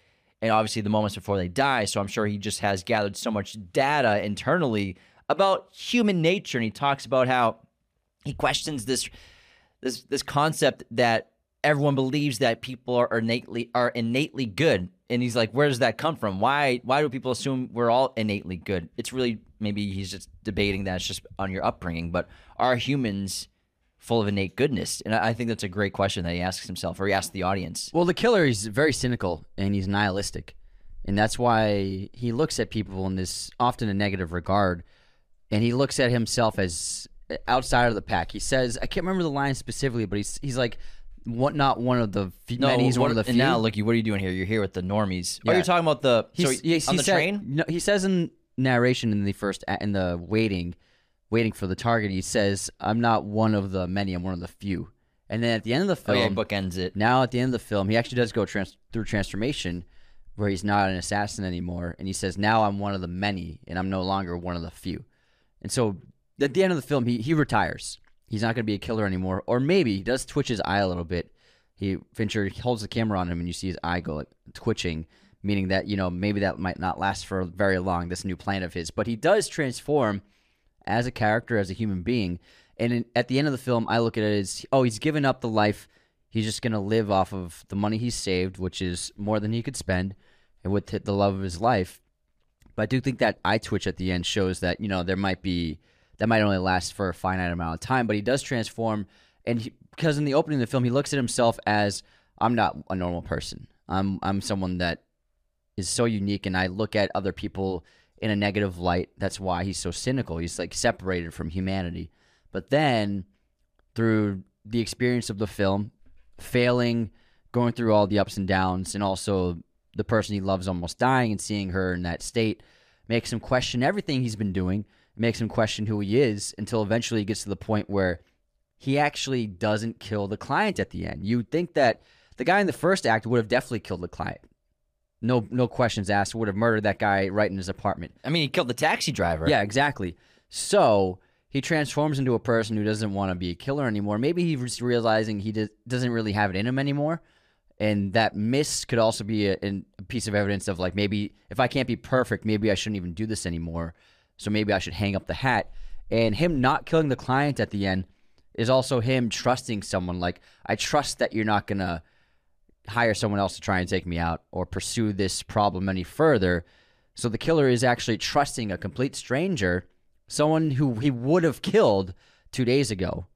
and obviously the moments before they die. So I'm sure he just has gathered so much data internally about human nature. And he talks about how he questions this concept that everyone believes that people are innately good. And he's like, where does that come from? Why do people assume we're all innately good? It's really, maybe he's just debating that it's just on your upbringing, but are humans full of innate goodness? And I think that's a great question that he asks himself, or he asks the audience. Well, the killer is very cynical and he's nihilistic. And that's why he looks at people in this often a negative regard. And he looks at himself as outside of the pack. He says, I can't remember the line specifically, but he's like, what? Not one of the few. No, many, he's one of the few. And now, Lucky, what are you doing here? You're here with the normies. Yeah. Oh, you're talking about the, so on the train? No, he says in narration in the waiting for the target, he says, I'm not one of the many, I'm one of the few. And then at the end of the film, bookends it. Now at the end of the film, he actually does go through transformation where he's not an assassin anymore. And he says, now I'm one of the many and I'm no longer one of the few. And so at the end of the film, he retires. He's not going to be a killer anymore, or maybe he does twitch his eye a little bit. Fincher holds the camera on him, and you see his eye go like twitching, meaning that, you know, maybe that might not last for very long, this new plan of his. But he does transform as a character, as a human being. And at the end of the film, I look at it as, oh, he's given up the life. He's just going to live off of the money he's saved, which is more than he could spend, and with the love of his life. But I do think that eye twitch at the end shows that, you know, there might be, that might only last for a finite amount of time, but he does transform. And because in the opening of the film, he looks at himself as, I'm not a normal person. I'm someone that is so unique, and I look at other people in a negative light. That's why he's so cynical. He's like separated from humanity. But then through the experience of the film, failing, going through all the ups and downs, and also the person he loves almost dying and seeing her in that state makes him question everything he's been doing. It makes him question who he is, until eventually he gets to the point where he actually doesn't kill the client at the end. You'd think that the guy in the first act would have definitely killed the client. No questions asked, would have murdered that guy right in his apartment. I mean, he killed the taxi driver. Yeah, exactly. So he transforms into a person who doesn't want to be a killer anymore. Maybe he's realizing he doesn't really have it in him anymore. And that miss could also be a piece of evidence of, like, maybe if I can't be perfect, maybe I shouldn't even do this anymore. So maybe I should hang up the hat. And him not killing the client at the end is also him trusting someone. Like, I trust that you're not going to hire someone else to try and take me out or pursue this problem any further. So the killer is actually trusting a complete stranger, someone who he would have killed 2 days ago.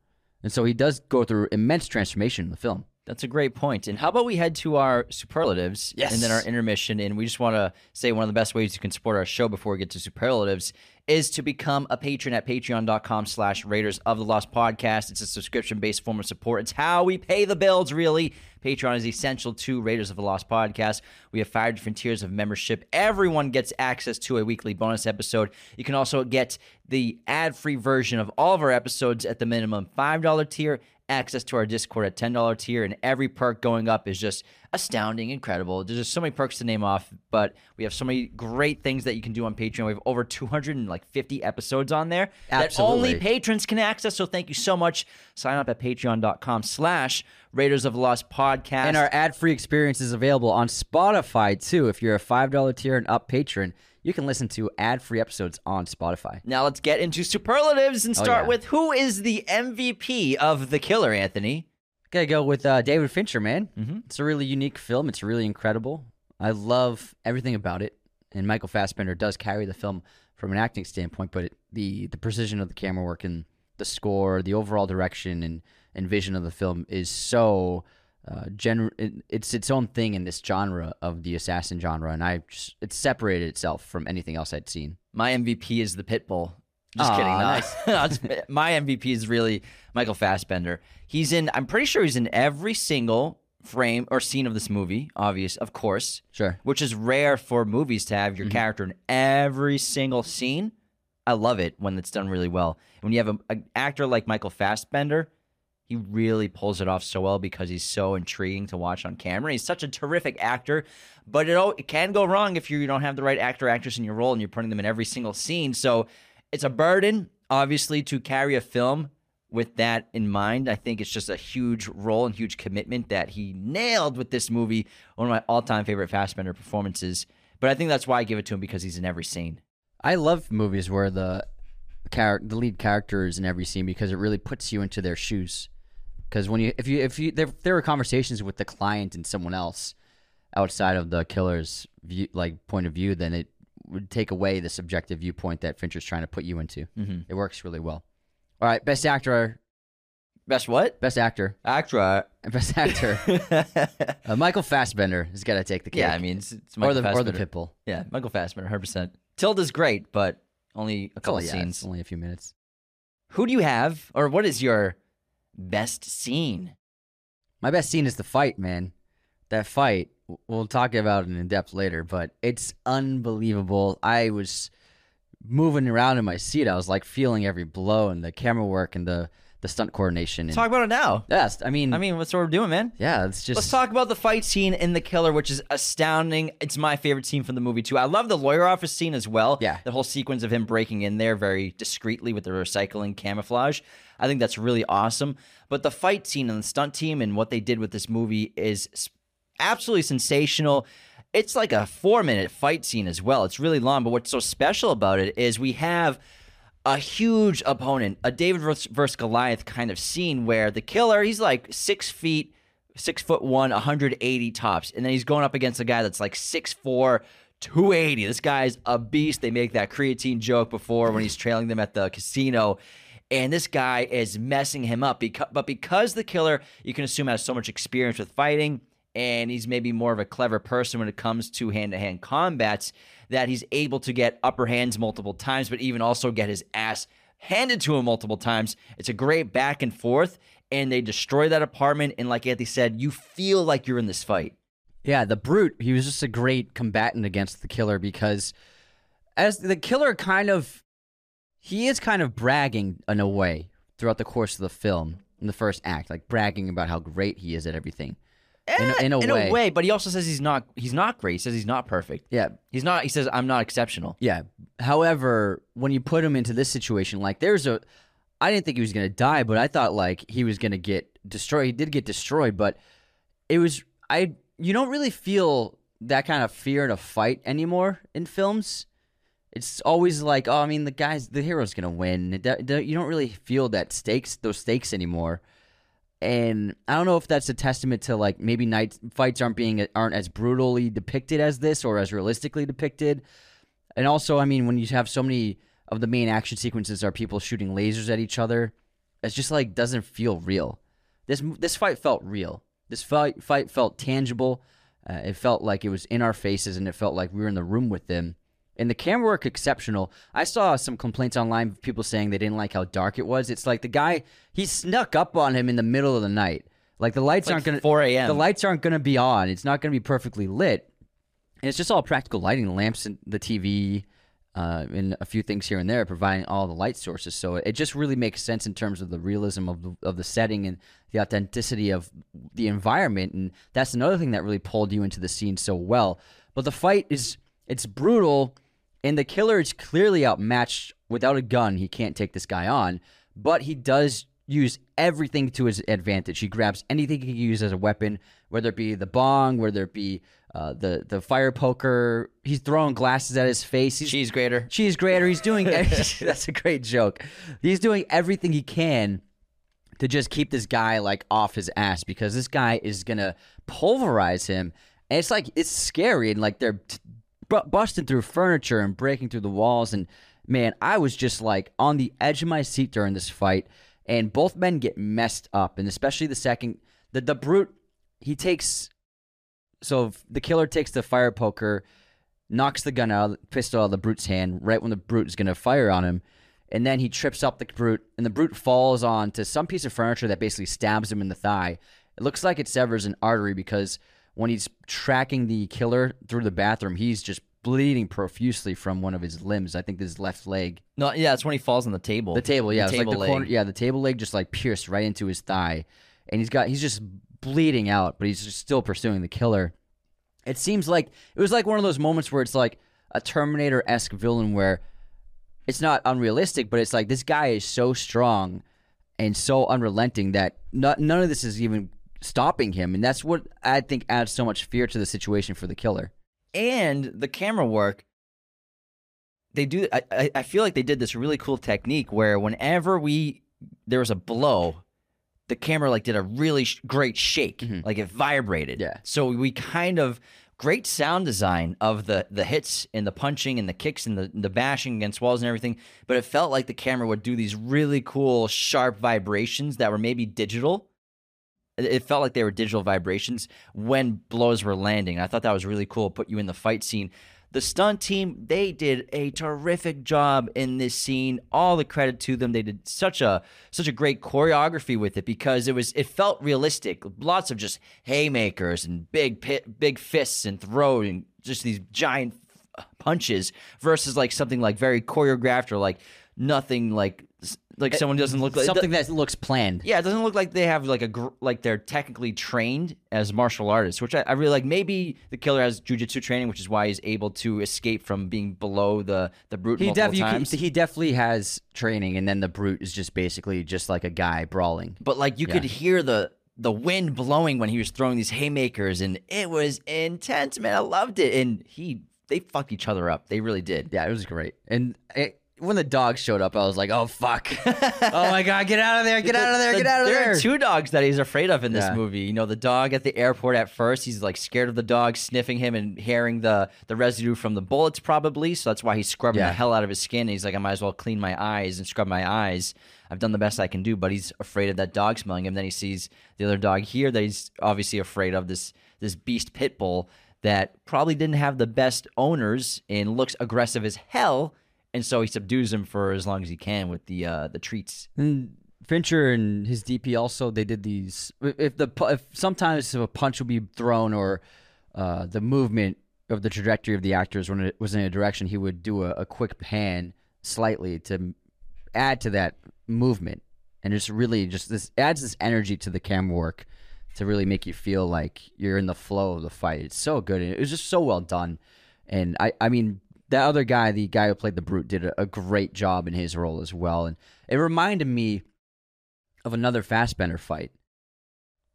And so he does go through immense transformation in the film. That's a great point. And how about we head to our superlatives, yes, and then our intermission. And we just want to say one of the best ways you can support our show before we get to superlatives is to become a patron at patreon.com/Raiders of the Lost Podcast. It's a subscription-based form of support. It's how we pay the bills, really. Patreon is essential to Raiders of the Lost Podcast. We have 5 different tiers of membership. Everyone gets access to a weekly bonus episode. You can also get the ad-free version of all of our episodes at the minimum $5 tier, access to our Discord at $10 tier, and every perk going up is just astounding, incredible. There's just so many perks to name off, but we have so many great things that you can do on Patreon. We have over 250 episodes on there. Absolutely. That only patrons can access, so thank you so much. Sign up at patreon.com/Raiders of the Lost Podcast. And our ad-free experience is available on Spotify, too. If you're a $5 tier and up patron, you can listen to ad-free episodes on Spotify. Now let's get into superlatives and start with who is the MVP of The Killer, Anthony? Gotta go with David Fincher, man. Mm-hmm. It's a really unique film. It's really incredible. I love everything about it. And Michael Fassbender does carry the film from an acting standpoint, but the precision of the camera work and the score, the overall direction and vision of the film is so it's its own thing in this genre of the assassin genre, and it's separated itself from anything else I'd seen. My MVP is the Pitbull. Just kidding. Nice. My MVP is really Michael Fassbender. I'm pretty sure he's in every single frame or scene of this movie, obvious, of course. Sure. Which is rare for movies to have your character in every single scene. I love it when it's done really well. When you have an actor like Michael Fassbender, he really pulls it off so well because he's so intriguing to watch on camera. He's such a terrific actor, but it can go wrong if you don't have the right actor or actress in your role and you're putting them in every single scene. So it's a burden, obviously, to carry a film with that in mind. I think it's just a huge role and huge commitment that he nailed with this movie. One of my all-time favorite Fassbender performances. But I think that's why I give it to him, because he's in every scene. I love movies where the lead character is in every scene, because it really puts you into their shoes. Because when there are conversations with the client and someone else outside of the killer's view, like point of view, then it would take away the subjective viewpoint that Fincher's trying to put you into. Mm-hmm. It works really well. All right, best actor. Best what? Best actor. Best actor. Michael Fassbender has got to take the cake. Yeah, I mean, it's Michael Fassbender. Or the Pitbull. Yeah, Michael Fassbender, 100%. Tilda's great, but only a couple scenes. Only a few minutes. Who do you have, or what is your best scene? My best scene is the fight, man. That fight, we'll talk about it in depth later, but it's unbelievable. I was moving around in my seat. I was like feeling every blow and the camera work and the stunt coordination. Let's talk about it now. Yes, I mean, that's what we're doing, man. Yeah, let's talk about the fight scene in The Killer, which is astounding. It's my favorite scene from the movie too. I love the lawyer office scene as well. Yeah, the whole sequence of him breaking in there very discreetly with the recycling camouflage. I think that's really awesome. But the fight scene and the stunt team and what they did with this movie is absolutely sensational. It's like a 4-minute fight scene as well. It's really long, but what's so special about it is we have a huge opponent, a David versus Goliath kind of scene where the killer, he's like 6'1", 180 tops. And then he's going up against a guy that's like 6'4", 280. This guy's a beast. They make that creatine joke before when he's trailing them at the casino. And this guy is messing him up. But because the killer, you can assume, has so much experience with fighting, and he's maybe more of a clever person when it comes to hand-to-hand combats, that he's able to get upper hands multiple times, but even also get his ass handed to him multiple times. It's a great back and forth, and they destroy that apartment, and like Anthony said, you feel like you're in this fight. Yeah, the Brute, he was just a great combatant against the killer, because as the killer he is kind of bragging in a way throughout the course of the film, in the first act, like bragging about how great he is at everything. In a way, but he also says he's not great. He says he's not perfect. Yeah. He says, I'm not exceptional. Yeah. However, when you put him into this situation, like I didn't think he was going to die, but I thought like he was going to get destroyed. He did get destroyed, but you don't really feel that kind of fear in a fight anymore in films. It's always like, oh, I mean, the hero's going to win. You don't really feel those stakes anymore. And I don't know if that's a testament to like maybe fights aren't as brutally depicted as this, or as realistically depicted. And also, I mean, when you have so many of the main action sequences are people shooting lasers at each other, it's just like doesn't feel real. This fight felt real. This fight felt tangible. It felt like it was in our faces, and it felt like we were in the room with them. And the camera work, exceptional. I saw some complaints online of people saying they didn't like how dark it was. It's like the guy, he snuck up on him in the middle of the night. Like the lights aren't going to 4 a.m. The lights aren't going to be on. It's not going to be perfectly lit. And it's just all practical lighting, lamps and the TV, and a few things here and there, providing all the light sources. So it just really makes sense in terms of the realism of the setting and the authenticity of the environment. And that's another thing that really pulled you into the scene so well. But the fight it's brutal. And the killer is clearly outmatched. Without a gun, he can't take this guy on. But he does use everything to his advantage. He grabs anything he can use as a weapon, whether it be the bong, whether it be the fire poker. He's throwing glasses at his face. Cheese grater. He's doing that's a great joke. He's doing everything he can to just keep this guy like off his ass, because this guy is going to pulverize him. And it's like, it's scary, and like they're busting through furniture and breaking through the walls. And man, I was just like on the edge of my seat during this fight, and both men get messed up. And especially the second, the Brute, the killer takes the fire poker, knocks the gun out, pistol out of the Brute's hand right when the Brute is going to fire on him. And then he trips up the Brute, and the Brute falls onto some piece of furniture that basically stabs him in the thigh. It looks like it severs an artery because when he's tracking the killer through the bathroom, he's just bleeding profusely from one of his limbs. I think his left leg. No, yeah, it's when he falls on the table. The table, yeah. The table like the leg. Corner, yeah, the table leg just like pierced right into his thigh. And he's just bleeding out, but he's just still pursuing the killer. It seems like it was like one of those moments where it's like a Terminator-esque villain where it's not unrealistic, but it's like this guy is so strong and so unrelenting that none of this is even stopping him. And that's what I think adds so much fear to the situation for the killer. And the camera work, they do. I feel like they did this really cool technique where whenever there was a blow, the camera like did a really great shake, like it vibrated. Yeah. So we kind of great sound design of the hits and the punching and the kicks and the bashing against walls and everything. But it felt like the camera would do these really cool sharp vibrations that were maybe digital. It felt like they were digital vibrations when blows were landing. I thought that was really cool. Put you in the fight scene. The stunt team, they did a terrific job in this scene. All the credit to them. They did such a great choreography with it because it felt realistic. Lots of just haymakers and big fists and throw and just these giant punches versus like something like very choreographed or like nothing like someone doesn't look like something that looks planned. Yeah, it doesn't look like they have like they're technically trained as martial artists, which I really like. Maybe the killer has jujitsu training, which is why he's able to escape from being below the brute multiple times. He definitely has training, and then the brute is just basically just like a guy brawling. But like you could hear the wind blowing when he was throwing these haymakers, and it was intense, man. I loved it, and they fucked each other up. They really did. Yeah, it was great, and when the dogs showed up, I was like, oh, fuck. Oh, my God, get out of there, get out of there, get out of there. There are two dogs that he's afraid of in this movie. You know, the dog at the airport at first, he's, like, scared of the dog sniffing him and hearing the residue from the bullets probably, so that's why he's scrubbing the hell out of his skin, and he's like, I might as well clean my eyes and scrub my eyes. I've done the best I can do, but he's afraid of that dog smelling him. Then he sees the other dog here that he's obviously afraid of, this beast pit bull that probably didn't have the best owners and looks aggressive as hell. And so he subdues him for as long as he can with the treats. And Fincher and his DP also, they did these. If sometimes a punch would be thrown or the movement of the trajectory of the actors when it was in a direction, he would do a quick pan slightly to add to that movement. And it's really just this adds this energy to the camera work to really make you feel like you're in the flow of the fight. It's so good. And it was just so well done. And I mean, that other guy, the guy who played the brute, did a great job in his role as well. And it reminded me of another Fassbender fight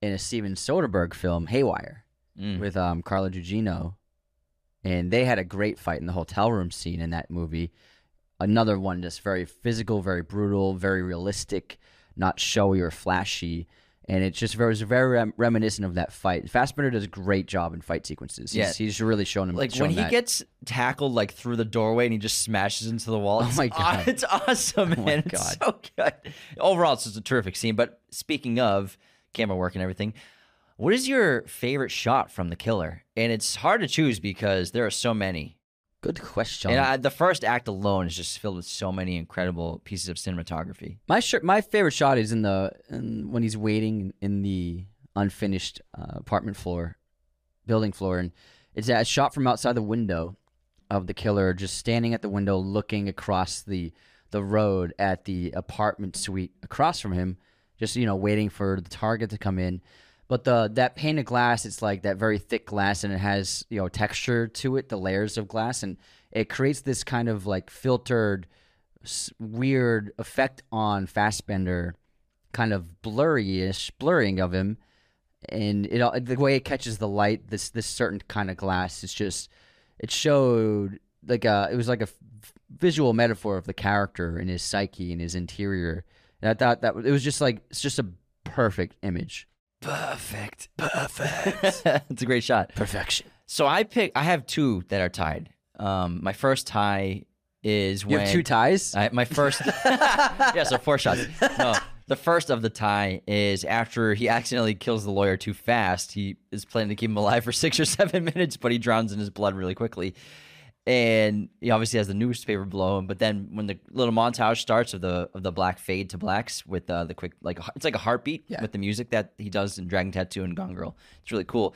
in a Steven Soderbergh film, Haywire, with Carla Gugino. And they had a great fight in the hotel room scene in that movie. Another one just very physical, very brutal, very realistic, not showy or flashy. And it's just very reminiscent of that fight. Fassbender does a great job in fight sequences. He's really shown him. Like when he gets tackled like through the doorway and he just smashes into the wall. Oh my God. It's awesome, man. It's so good. Overall, it's just a terrific scene. But speaking of camera work and everything, what is your favorite shot from The Killer? And it's hard to choose because there are so many. Good question. And the first act alone is just filled with so many incredible pieces of cinematography. My favorite shot is when he's waiting in the unfinished building floor, and it's a shot from outside the window of the killer, just standing at the window, looking across the road at the apartment suite across from him, just waiting for the target to come in. But that pane of glass, it's like that very thick glass, and it has texture to it, the layers of glass, and it creates this kind of like filtered, weird effect on Fassbender, kind of blurring of him, and the way it catches the light, this certain kind of glass, it's just it showed like it was like a visual metaphor of the character and his psyche and his interior, and I thought that it was just like it's just a perfect image. Perfect. It's a great shot. Perfection. So I have two that are tied. My first tie is when— You have two ties? My first— Yeah, so four shots. No, the first of the tie is after he accidentally kills the lawyer too fast. He is planning to keep him alive for 6 or 7 minutes, but he drowns in his blood really quickly. And he obviously has the newspaper below him, but then when the little montage starts of the black fade to blacks with the quick, like, it's like a heartbeat with the music that he does in Dragon Tattoo and Gone Girl. It's really cool.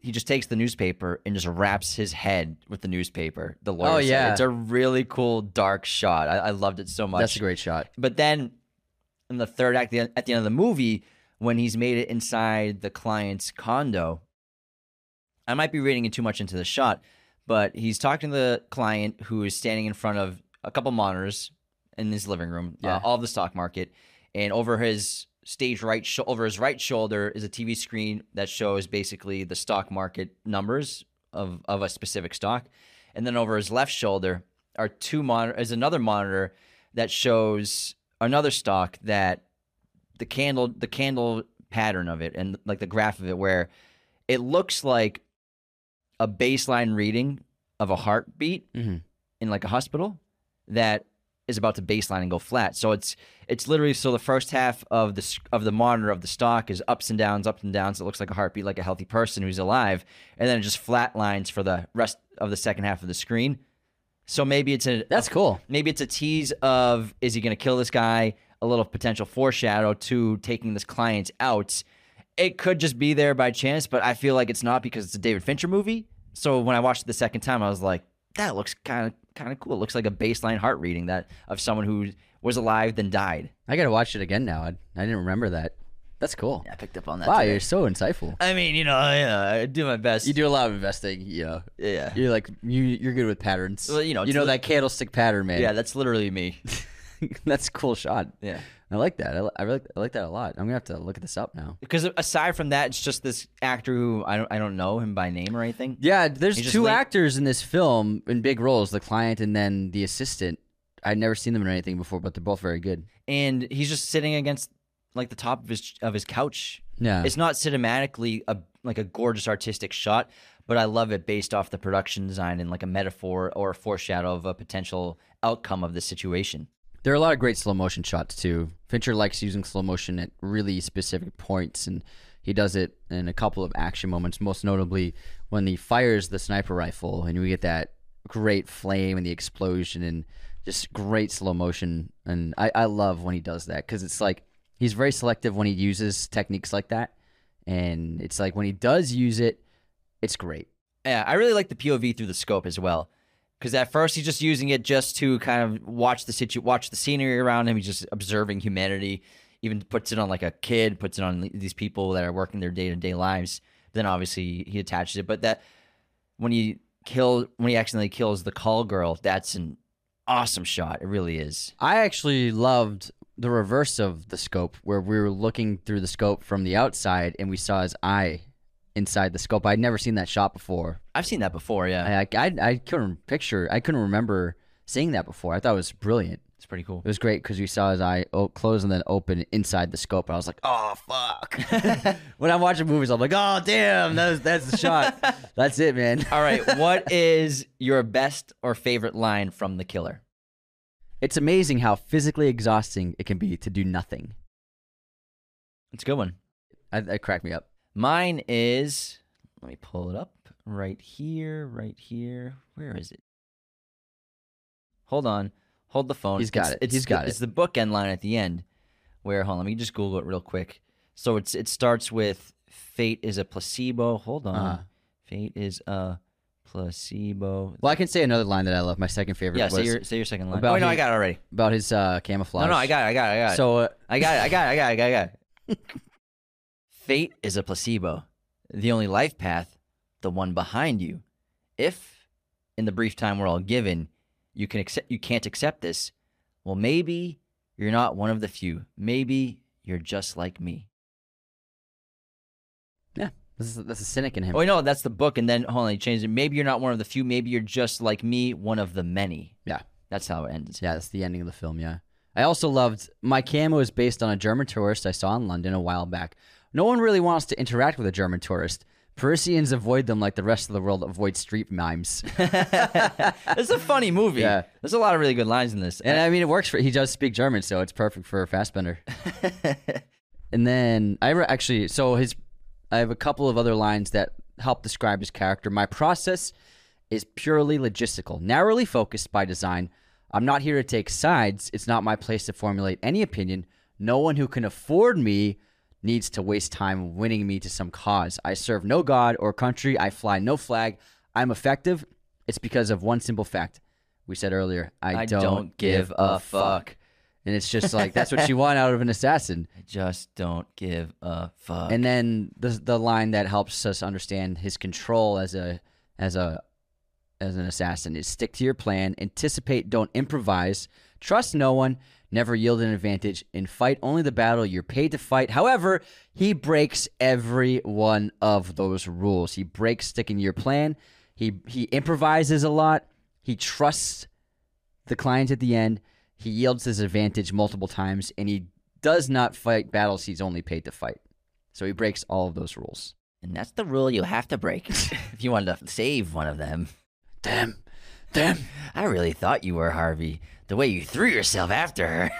He just takes the newspaper and just wraps his head with the newspaper. The lawyer. Oh yeah, said. It's a really cool dark shot. I loved it so much. That's a great shot. But then in the third act, at the end of the movie, when he's made it inside the client's condo, I might be reading too much into the shot. But he's talking to the client who is standing in front of a couple monitors in his living room, all of the stock market, and over his right shoulder is a TV screen that shows basically the stock market numbers of a specific stock, and then over his left shoulder are another monitor that shows another stock that the candle pattern of it and like the graph of it, where it looks like a baseline reading of a heartbeat in like a hospital that is about to baseline and go flat. So it's literally, so the first half of the monitor of the stock is ups and downs. It looks like a heartbeat, like a healthy person who's alive. And then it just flat lines for the rest of the second half of the screen. So maybe that's cool. Maybe it's a tease of, is he going to kill this guy? A little potential foreshadow to taking this client out. It could just be there by chance, but I feel like it's not because it's a David Fincher movie. So when I watched it the second time, I was like, that looks kind of cool. It looks like a baseline heart reading that of someone who was alive then died. I got to watch it again now. I didn't remember that. That's cool. Yeah, I picked up on that. Wow, today. You're so insightful. I mean, I do my best. You do a lot of investing, Yeah. You're like you're good with patterns. Well, that candlestick pattern, man. Yeah, that's literally me. That's a cool shot. Yeah. I like that. I like that a lot. I'm going to have to look this up now. Because aside from that, it's just this actor who I don't know him by name or anything. Yeah, there's two actors in this film in big roles, the client and then the assistant. I'd never seen them in anything before, but they're both very good. And he's just sitting against like the top of his couch. Yeah. It's not cinematically a gorgeous artistic shot, but I love it based off the production design and like a metaphor or a foreshadow of a potential outcome of the situation. There are a lot of great slow motion shots too. Fincher likes using slow motion at really specific points, and he does it in a couple of action moments, most notably when he fires the sniper rifle and we get that great flame and the explosion and just great slow motion. And I love when he does that because it's like he's very selective when he uses techniques like that, and it's like when he does use it, it's great. Yeah, I really like the POV through the scope as well. Because at first he's just using it just to kind of watch the scenery around him. He's just observing humanity. Even puts it on like a kid, puts it on these people that are working their day-to-day lives. Then obviously he attaches it. But that when he accidentally kills the call girl, that's an awesome shot. It really is. I actually loved the reverse of the scope, where we were looking through the scope from the outside and we saw his eye inside the scope. I'd never seen that shot before. I've seen that before, yeah. I couldn't remember seeing that before. I thought it was brilliant. It's pretty cool. It was great because we saw his eye close and then open inside the scope. I was like, oh, fuck. When I'm watching movies, I'm like, oh, damn, that's the shot. That's it, man. All right, what is your best or favorite line from The Killer? It's amazing how physically exhausting it can be to do nothing. It's a good one. It cracked me up. Mine is, let me pull it up right here. Where is it? Hold on. Hold the phone. He's got it. It's the bookend line at the end where, hold on, let me just Google it real quick. So it starts with, fate is a placebo. Hold on. Fate is a placebo. Well, I can say another line that I love. My second favorite was. Yeah, say your second line. Oh, no, I got it already. About his camouflage. No, I got it. So, I got it. Fate is a placebo, the only life path, the one behind you. If, in the brief time we're all given, you can't accept this, well, maybe you're not one of the few. Maybe you're just like me. Yeah, that's a cynic in him. Oh, no, that's the book, and then, hold on, he changed it. Maybe you're not one of the few. Maybe you're just like me, one of the many. Yeah. That's how it ends. Yeah, that's the ending of the film, yeah. I also loved, my camo is based on a German tourist I saw in London a while back. No one really wants to interact with a German tourist. Parisians avoid them like the rest of the world avoids street mimes. It's a funny movie. Yeah. There's a lot of really good lines in this. And I mean, it works he does speak German, so it's perfect for Fassbender. And then I have a couple of other lines that help describe his character. My process is purely logistical, narrowly focused by design. I'm not here to take sides. It's not my place to formulate any opinion. No one who can afford me needs to waste time winning me to some cause. I serve no god or country. I fly no flag. I'm effective. It's because of one simple fact. We said earlier, I don't give a fuck. And it's just like, that's what you want out of an assassin. I just don't give a fuck. And then the line that helps us understand his control as an assassin is stick to your plan, anticipate, don't improvise, trust no one, never yield an advantage, and fight only the battle you're paid to fight. However, he breaks every one of those rules. He breaks sticking to your plan. He improvises a lot. He trusts the client at the end. He yields his advantage multiple times, and he does not fight battles he's only paid to fight. So he breaks all of those rules. And that's the rule you have to break if you wanted to save one of them. Damn. I really thought you were Harvey. The way you threw yourself after her.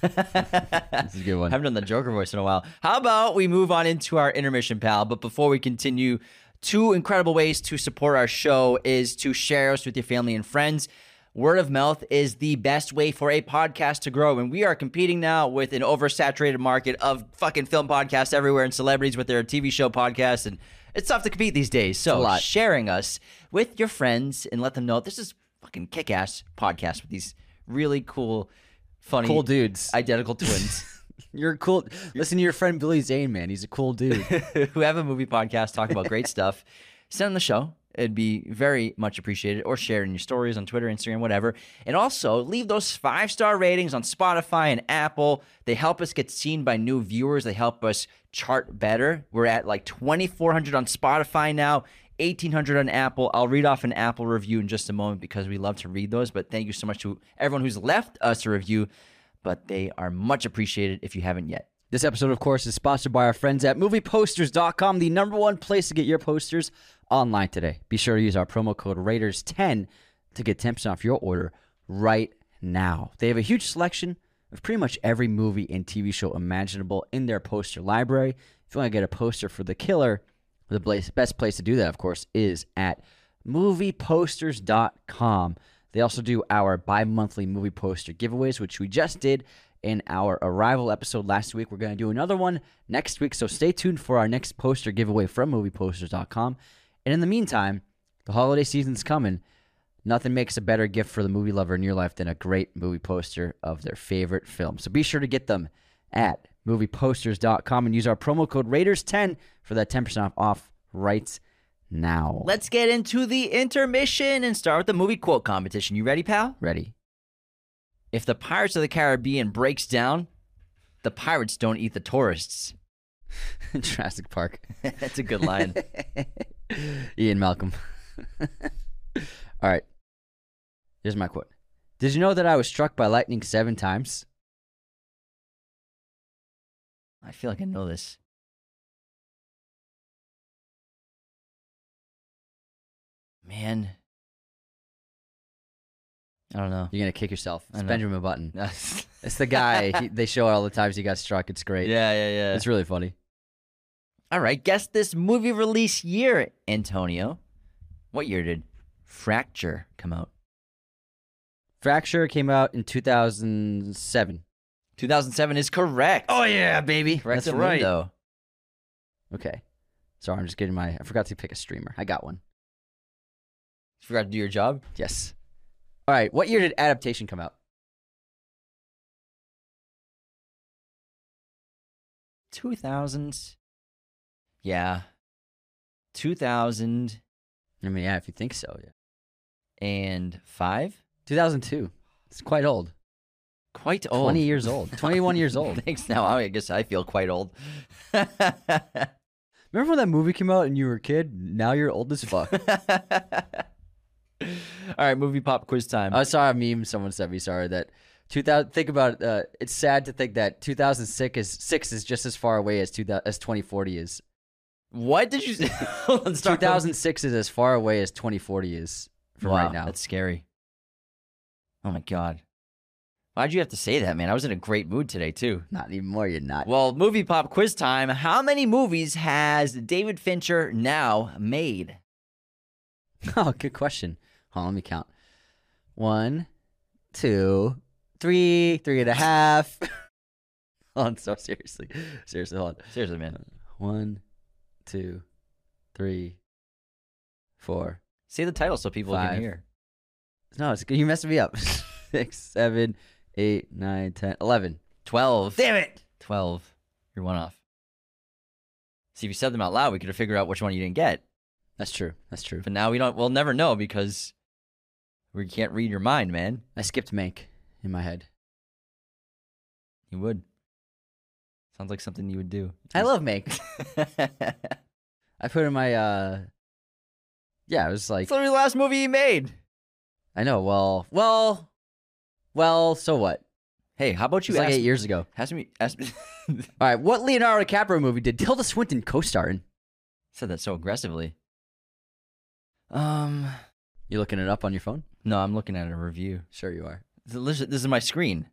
This is a good one. I haven't done the Joker voice in a while. How about we move on into our intermission, pal? But before we continue, two incredible ways to support our show is to share us with your family and friends. Word of mouth is the best way for a podcast to grow, and we are competing now with an oversaturated market of fucking film podcasts everywhere and celebrities with their TV show podcasts, and it's tough to compete these days. So sharing us with your friends and let them know this is fucking kick-ass podcast with these really cool, funny, cool dudes, identical twins. You're cool. Listen to your friend Billy Zane, man. He's a cool dude. Who have a movie podcast, talk about great stuff. Send on the show. It'd be very much appreciated, or share in your stories on Twitter, Instagram, whatever. And also leave those 5-star ratings on Spotify and Apple. They help us get seen by new viewers. They help us chart better. We're at like 2,400 on Spotify now, 1,800 on Apple. I'll read off an Apple review in just a moment because we love to read those. But thank you so much to everyone who's left us a review. But they are much appreciated if you haven't yet. This episode, of course, is sponsored by our friends at MoviePosters.com, the #1 place to get your posters online today. Be sure to use our promo code RAIDERS10 to get 10% off your order right now. They have a huge selection of pretty much every movie and TV show imaginable in their poster library. If you want to get a poster for The Killer, the best place to do that, of course, is at MoviePosters.com. They also do our bi-monthly movie poster giveaways, which we just did in our Arrival episode last week. We're going to do another one next week, so stay tuned for our next poster giveaway from MoviePosters.com. And in the meantime, the holiday season's coming. Nothing makes a better gift for the movie lover in your life than a great movie poster of their favorite film. So be sure to get them at MoviePosters.com and use our promo code RAIDERS10 for that 10% off right now. Let's get into the intermission and start with the movie quote competition. You ready, pal? Ready. If the Pirates of the Caribbean breaks down, the pirates don't eat the tourists. Jurassic Park. That's a good line. Ian Malcolm. All right. Here's my quote. Did you know that I was struck by lightning 7 times? I feel like I know this. Man. I don't know. You're going to kick yourself. It's Benjamin Button. It's the guy. They show all the times he got struck. It's great. Yeah. It's really funny. All right. Guess this movie release year, Antonio. What year did Fracture come out? Fracture came out in 2007. 2007 is correct. Oh, yeah, baby. That's right. Window. Okay. Sorry, I'm just getting I forgot to pick a streamer. I got one. You forgot to do your job? Yes. All right, what year did Adaptation come out? 2000. Yeah. 2000. I mean, yeah, if you think so, yeah. And 5? 2002. It's quite old. 20 years old. 21 years old. Thanks. Now I guess I feel quite old. Remember when that movie came out and you were a kid? Now you're old as fuck. All right, movie pop quiz time. I saw a meme someone sent me. Sorry that 2000. Think about it. It's sad to think that 2006 is just as far away as 2040 is. What did you say? 2006 is as far away as 2040 is from right now. That's scary. Oh my god. Why'd you have to say that, man? I was in a great mood today, too. Not even more, you're not. Well, movie pop quiz time. How many movies has David Fincher now made? Oh, good question. Hold on, let me count. 1, 2, 3, 3.5. Hold on, so seriously, hold on. Seriously, man. 1, 2, 3, 4. Say the title so people 5, can hear. No, it's good. You're messing me up. 6, 7, 8, 9, 10, 11. 12. Damn it! 12. You're one off. See, if you said them out loud, we could have figured out which one you didn't get. That's true. That's true. But now we don't. We'll never know because we can't read your mind, man. I skipped Mank in my head. You would. Sounds like something you would do. I love Mank. I put in my. Yeah, it was like. It's literally the last movie he made. I know. Well. So what? Hey, how about you? It was like 8 years ago. Ask me. All right, what Leonardo DiCaprio movie did Tilda Swinton co-star in? Said that so aggressively. You looking it up on your phone? No, I'm looking at a review. Sure you are. This is my screen.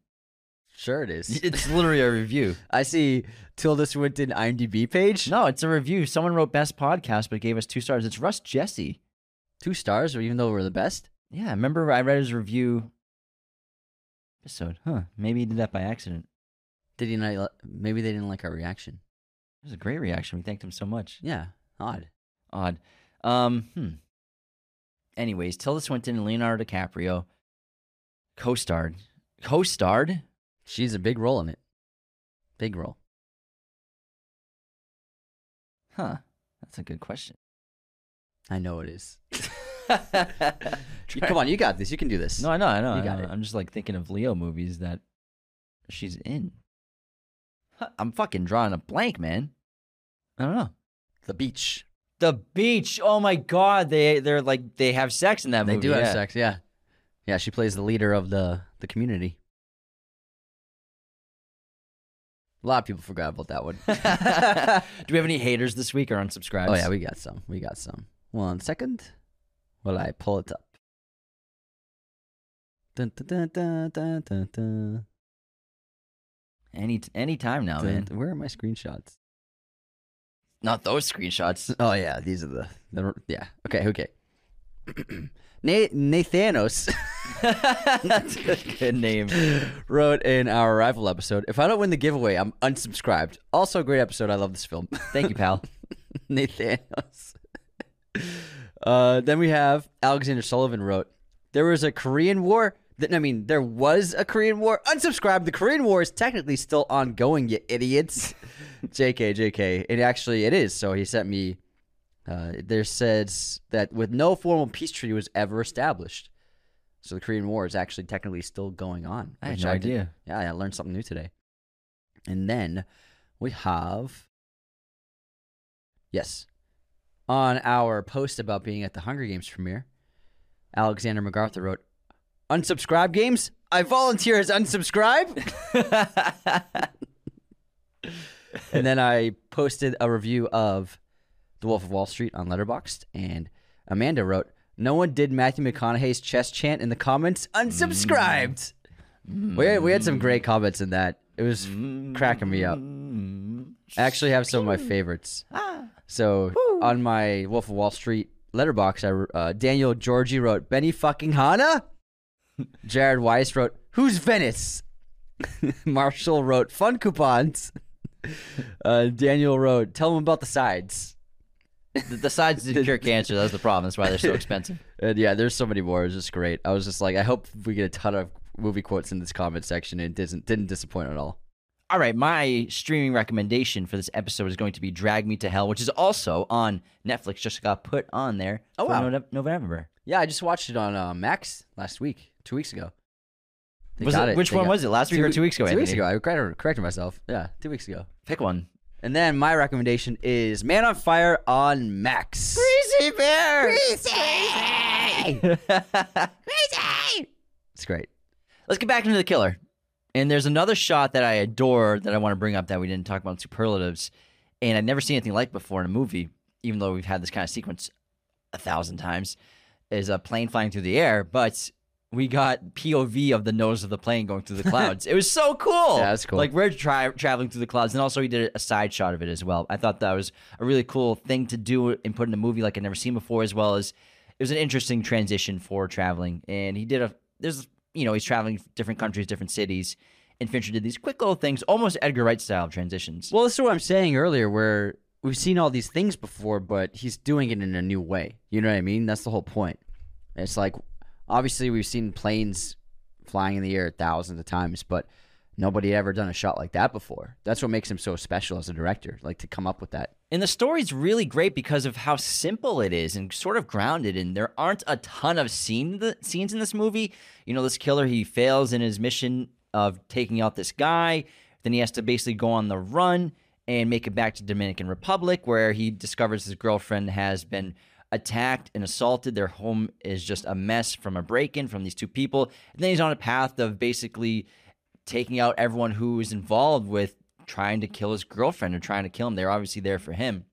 Sure it is. It's literally a review. I see Tilda Swinton IMDb page. No, it's a review. Someone wrote best podcast but gave us 2 stars. It's Russ Jesse. 2 stars, even though we're the best? Yeah, remember I read his review episode. Huh, maybe he did that by accident. Did he not? Maybe they didn't like our reaction. It was a great reaction. We thanked him so much. Yeah, odd. Anyways, Tilda Swinton and Leonardo DiCaprio co-starred. She's a big role in it. Big role. Huh. That's a good question. I know it is. Come on, you got this. You can do this. No, I know. You got it. I'm just like thinking of Leo movies that she's in. I'm fucking drawing a blank, man. I don't know. The Beach. The Beach. Oh my God, they're like they have sex in that movie. They do have sex. Yeah, yeah. She plays the leader of the community. A lot of people forgot about that one. Do we have any haters this week or unsubscribes? Oh yeah, we got some. One second, while I pull it up. Dun, dun, dun, dun, dun, dun. Any time now, man. Where are my screenshots? Not those screenshots. Oh yeah, these are the yeah. Okay. Nathanos, that's a good name, wrote in our Arrival episode, if I don't win the giveaway, I'm unsubscribed. Also, great episode. I love this film. Thank you, pal. Nathanos. Then we have Alexander Sullivan wrote, there was a Korean War. Unsubscribe. The Korean War is technically still ongoing, you idiots. JK. It actually is. So he sent me, there says that with no formal peace treaty was ever established. So the Korean War is actually technically still going on. I had no idea. Yeah, I learned something new today. And then we have, yes, on our post about being at the Hunger Games premiere, Alexander MacArthur wrote, unsubscribe games? I volunteer as unsubscribe? And then I posted a review of The Wolf of Wall Street on Letterboxd, and Amanda wrote, no one did Matthew McConaughey's chest chant in the comments. Unsubscribed! Mm. We had some great comments in that. It was cracking me up. I actually have some of my favorites. So on my Wolf of Wall Street Letterboxd, Daniel Georgie wrote, Benny fucking Hanna? Jared Weiss wrote, who's Venice? Marshall wrote, fun coupons. Daniel wrote, tell them about the sides. The sides didn't cure cancer. That was the problem. That's why they're so expensive. And yeah, there's so many more. It was just great. I was just like, I hope we get a ton of movie quotes in this comment section. It didn't disappoint at all. All right, my streaming recommendation for this episode is going to be Drag Me to Hell, which is also on Netflix. Just got put on there for November. Yeah, I just watched it on Max last week, 2 weeks ago. Which one was it? Last week or 2 weeks ago? 2 weeks ago. I corrected myself. Yeah, 2 weeks ago. Pick one. And then my recommendation is Man on Fire on Max. Greasy Bear! Greasy! It's great. Let's get back into The Killer. And there's another shot that I adore that I want to bring up that we didn't talk about in Superlatives. And I've never seen anything like before in a movie, even though we've had this kind of sequence 1,000 times. Is a plane flying through the air, but we got POV of the nose of the plane going through the clouds. It was so cool. Yeah, that's cool. Like we're traveling through the clouds, and also he did a side shot of it as well. I thought that was a really cool thing to do and put in a movie like I'd never seen before, as well as it was an interesting transition for traveling. And he did a, there's, you know, he's traveling different countries, different cities. And Fincher did these quick little things, almost Edgar Wright style transitions. Well, this is what I'm saying earlier, where we've seen all these things before, but he's doing it in a new way. You know what I mean? That's the whole point. It's like, obviously we've seen planes flying in the air thousands of times, but nobody had ever done a shot like that before. That's what makes him so special as a director, like to come up with that. And the story's really great because of how simple it is and sort of grounded. And there aren't a ton of scenes in this movie. You know, this killer, he fails in his mission of taking out this guy. Then he has to basically go on the run and make it back to Dominican Republic, where he discovers his girlfriend has been attacked and assaulted. Their home is just a mess from a break-in from these two people. And then he's on a path of basically taking out everyone who is involved with trying to kill his girlfriend or trying to kill him. They're obviously there for him.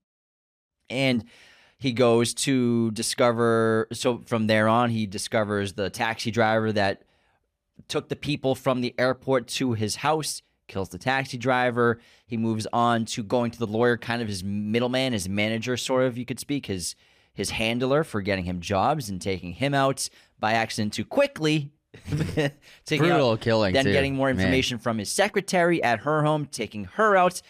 And he goes to discover, so from there on, he discovers the taxi driver that took the people from the airport to his house, kills the taxi driver. He moves on to going to the lawyer, kind of his middleman, his manager, sort of, you could speak, his handler for getting him jobs and taking him out by accident too quickly. Brutal out, killing then too. Getting more information from his secretary at her home, taking her out.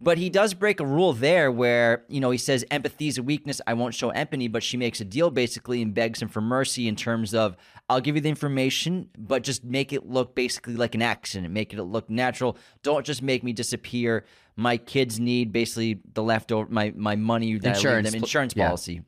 But he does break a rule there where, you know, he says empathy is a weakness, I won't show empathy, but she makes a deal basically and begs him for mercy in terms of, I'll give you the information, but just make it look basically like an accident, make it look natural, don't just make me disappear. My kids need basically the leftover my money that insurance, I leave them, insurance policy. Yeah.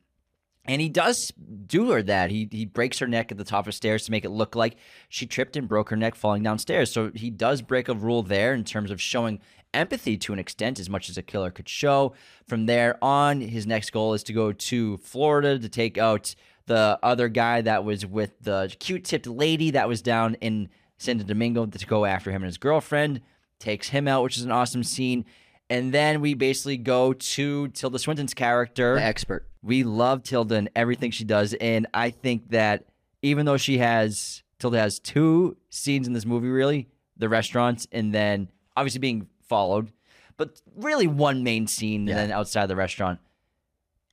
And he does do her that. He breaks her neck at the top of stairs to make it look like she tripped and broke her neck falling downstairs. So he does break a rule there in terms of showing empathy to an extent, as much as a killer could show. From there on, his next goal is to go to Florida to take out the other guy that was with the Q-tipped lady that was down in Santo Domingo, to go after him and his girlfriend. Takes him out, which is an awesome scene. And then we basically go to Tilda Swinton's character. The expert. We love Tilda and everything she does. And I think that even though Tilda has two scenes in this movie, really, the restaurants and then obviously being followed, but really one main scene and then outside the restaurant,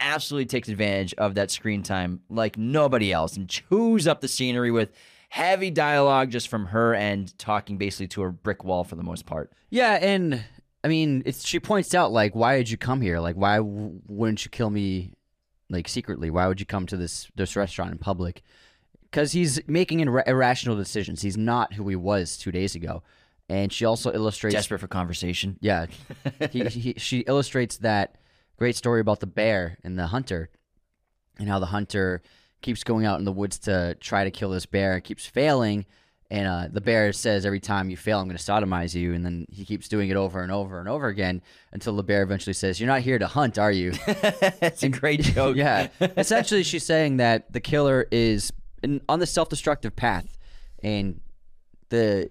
absolutely takes advantage of that screen time like nobody else and chews up the scenery with heavy dialogue just from her and talking basically to a brick wall for the most part. Yeah, and I mean, she points out, like, why did you come here? Like, why wouldn't you kill me, like, secretly? Why would you come to this restaurant in public? Because he's making irrational decisions. He's not who he was 2 days ago. And she also illustrates... Desperate for conversation. Yeah. She illustrates that great story about the bear and the hunter, and how the hunter keeps going out in the woods to try to kill this bear, keeps failing. And the bear says, every time you fail, I'm going to sodomize you. And then he keeps doing it over and over and over again until the bear eventually says, you're not here to hunt, are you? It's a great joke. Yeah. Essentially, she's saying that the killer is on the self-destructive path. And the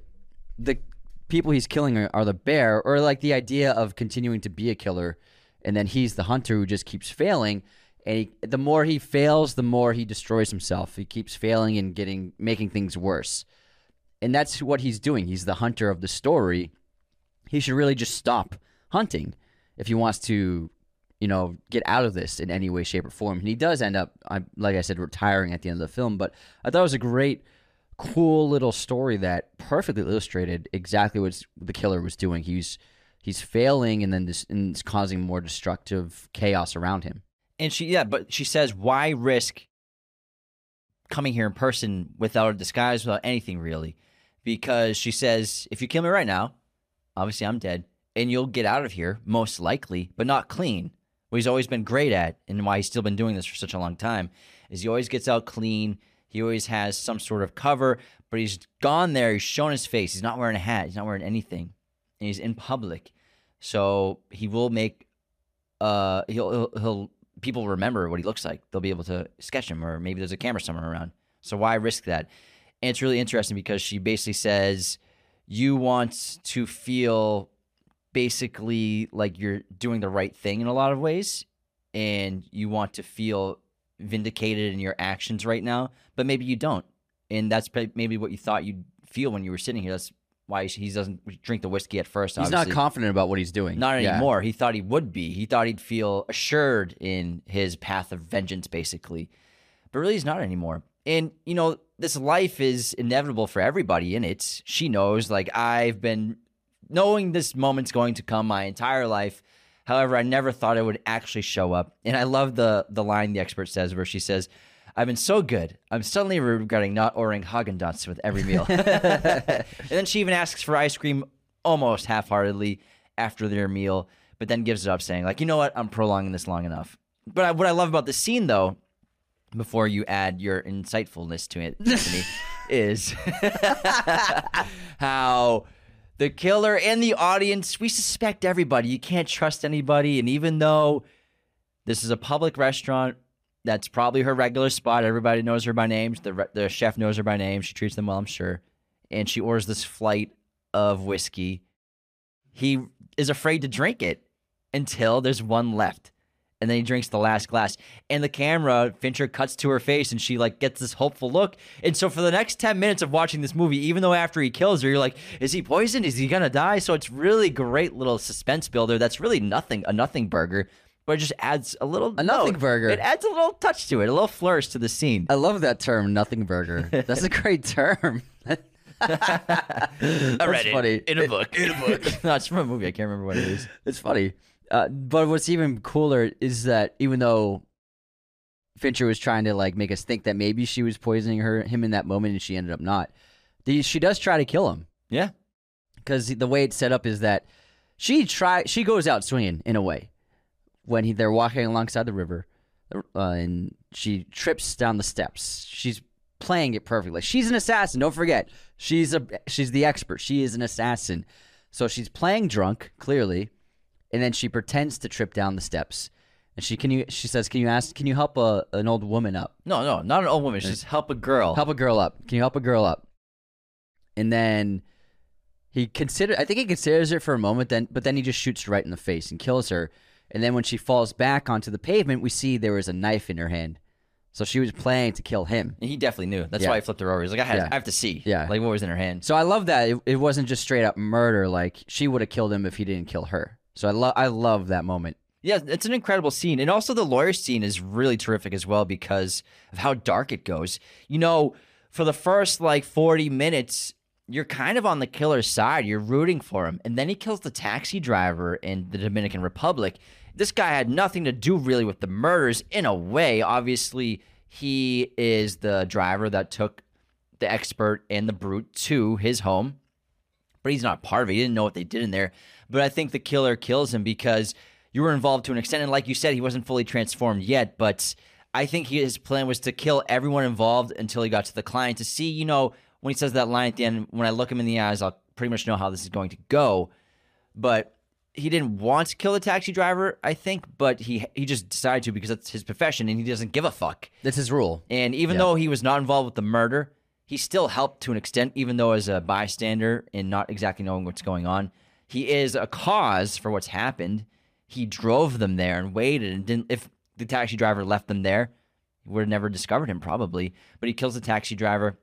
people he's killing are the bear, or like the idea of continuing to be a killer. And then he's the hunter who just keeps failing. And the more he fails, the more he destroys himself. He keeps failing and making things worse. And that's what he's doing. He's the hunter of the story. He should really just stop hunting if he wants to, you know, get out of this in any way, shape, or form. And he does end up, like I said, retiring at the end of the film. But I thought it was a great, cool little story that perfectly illustrated exactly what the killer was doing. He's failing and then it's causing more destructive chaos around him. And she says, why risk coming here in person without a disguise, without anything really? Because she says, if you kill me right now, obviously I'm dead, and you'll get out of here, most likely, but not clean. What he's always been great at, and why he's still been doing this for such a long time, is he always gets out clean, he always has some sort of cover, but he's gone there, he's shown his face, he's not wearing a hat, he's not wearing anything, and he's in public. So he will make, people remember what he looks like. They'll be able to sketch him, or maybe there's a camera somewhere around. So why risk that? And it's really interesting because she basically says, you want to feel basically like you're doing the right thing in a lot of ways, and you want to feel vindicated in your actions right now, but maybe you don't. And that's maybe what you thought you'd feel when you were sitting here. That's why he doesn't drink the whiskey at first. Obviously. He's not confident about what he's doing. Not anymore. Yeah. He thought he would be. He thought he'd feel assured in his path of vengeance, basically. but really he's not anymore. And, you know, this life is inevitable for everybody in it. She knows, like, I've been knowing this moment's going to come my entire life. However, I never thought it would actually show up. And I love the line the expert says where she says, I've been so good. I'm suddenly regretting not ordering Haagen-Dazs with every meal. And then she even asks for ice cream almost half-heartedly after their meal, but then gives it up saying, like, you know what? I'm prolonging this long enough. But what I love about this scene, though, before you add your insightfulness to it, Anthony, is how the killer and the audience, we suspect everybody. You can't trust anybody. And even though this is a public restaurant, that's probably her regular spot. Everybody knows her by name. The chef knows her by name. She treats them well, I'm sure. And she orders this flight of whiskey. He is afraid to drink it until there's one left. And then he drinks the last glass. And the camera, Fincher cuts to her face, and she like gets this hopeful look. And so for the next 10 minutes of watching this movie, even though after he kills her, you're like, is he poisoned? Is he going to die? So it's really great little suspense builder. That's really a nothing burger. But it just adds a little... A nothing burger. It adds a little touch to it, a little flourish to the scene. I love that term, nothing burger. That's a great term. I read it in a book. No, it's from a movie. I can't remember what it is. It's funny. But what's even cooler is that even though Fincher was trying to like make us think that maybe she was poisoning him in that moment and she ended up not, she does try to kill him. Yeah. Because the way it's set up is that she goes out swinging in a way. When they're walking alongside the river, and she trips down the steps. She's playing it perfectly. She's an assassin. Don't forget, she's the expert. She is an assassin, so she's playing drunk clearly, and then she pretends to trip down the steps. And she says, "Can you help an old woman up?" No, not an old woman. She says, "Help a girl. Help a girl up. Can you help a girl up?" And then he considers it for a moment. Then he just shoots her right in the face and kills her. And then when she falls back onto the pavement, we see there was a knife in her hand. So she was planning to kill him. And he definitely knew. That's why he flipped her over. He's like, I have to see. Yeah. Like, what was in her hand. So I love that. It wasn't just straight up murder. Like, she would have killed him if he didn't kill her. So I love that moment. Yeah, it's an incredible scene. And also the lawyer scene is really terrific as well because of how dark it goes. You know, for the first, like, 40 minutes... you're kind of on the killer's side. You're rooting for him. And then he kills the taxi driver in the Dominican Republic. This guy had nothing to do really with the murders in a way. Obviously, he is the driver that took the expert and the brute to his home. But he's not part of it. He didn't know what they did in there. But I think the killer kills him because you were involved to an extent. And like you said, he wasn't fully transformed yet. But I think his plan was to kill everyone involved until he got to the client to see, you know, when he says that line at the end, when I look him in the eyes, I'll pretty much know how this is going to go. But he didn't want to kill the taxi driver, I think, but he just decided to because that's his profession and he doesn't give a fuck. That's his rule. And even though he was not involved with the murder, he still helped to an extent, even though as a bystander and not exactly knowing what's going on. He is a cause for what's happened. He drove them there and waited and didn't. If the taxi driver left them there, we would have never discovered him probably. But he kills the taxi driver.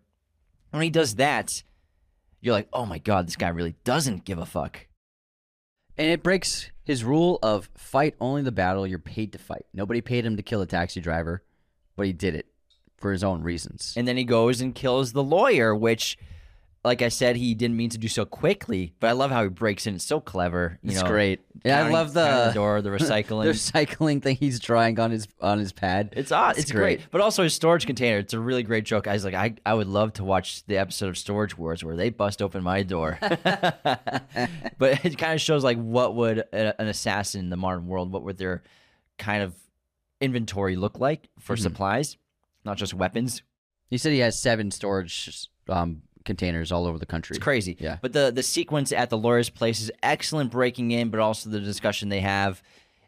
When he does that, you're like, oh my God, this guy really doesn't give a fuck. And it breaks his rule of fight only the battle you're paid to fight. Nobody paid him to kill a taxi driver, but he did it for his own reasons. And then he goes and kills the lawyer, which, like I said, he didn't mean to do so quickly, but I love how he breaks in. It's so clever. It's great. Yeah, I love the door, the recycling. The recycling thing he's drawing on his pad. It's awesome. It's great. But also his storage container. It's a really great joke. I was like, I would love to watch the episode of Storage Wars where they bust open my door. But it kind of shows like what would an assassin in the modern world, what would their kind of inventory look like for supplies, not just weapons. He said he has 7 storage containers all over the country. It's crazy. Yeah. But the sequence at the lawyer's place is excellent breaking in, but also the discussion they have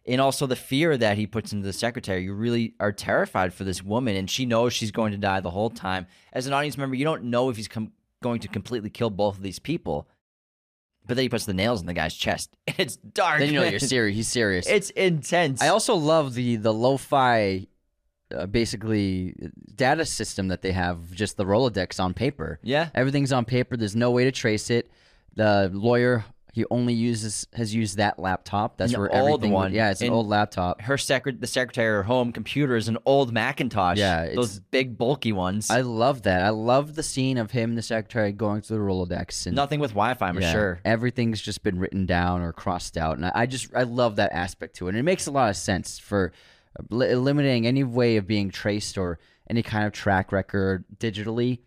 and also the fear that he puts into the secretary. You really are terrified for this woman and she knows she's going to die the whole time. As an audience member, you don't know if he's going to completely kill both of these people, but then he puts the nails in the guy's chest. It's dark. Then you know you're serious. He's serious. It's intense. I also love the lo-fi basically data system that they have, just the Rolodex on paper. Yeah. Everything's on paper. There's no way to trace it. The lawyer He only has used that laptop. That's an where old everything. One. Yeah, it's an old laptop. The secretary at her home computer is an old Macintosh. Yeah, those big bulky ones. I love that. I love the scene of him, the secretary, going through the Rolodex. And nothing with Wi-Fi, I'm sure. Everything's just been written down or crossed out, and I love that aspect to it. And it makes a lot of sense for eliminating any way of being traced or any kind of track record digitally.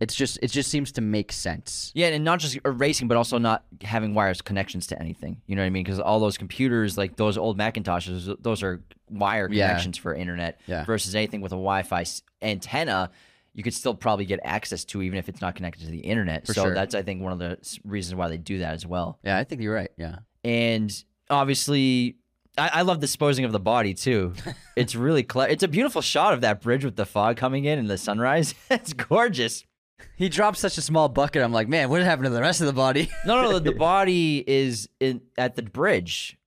It just seems to make sense. Yeah, and not just erasing, but also not having wireless connections to anything. You know what I mean? Because all those computers, like those old Macintoshes, those are wire connections for internet versus anything with a Wi-Fi antenna. You could still probably get access to even if it's not connected to the internet. For sure. That's, I think, one of the reasons why they do that as well. Yeah, I think you're right. Yeah. And obviously, I love disposing of the body too. It's really clever. It's a beautiful shot of that bridge with the fog coming in and the sunrise. It's gorgeous. He drops such a small bucket. I'm like, man, what happened to the rest of the body? No, the body is at the bridge.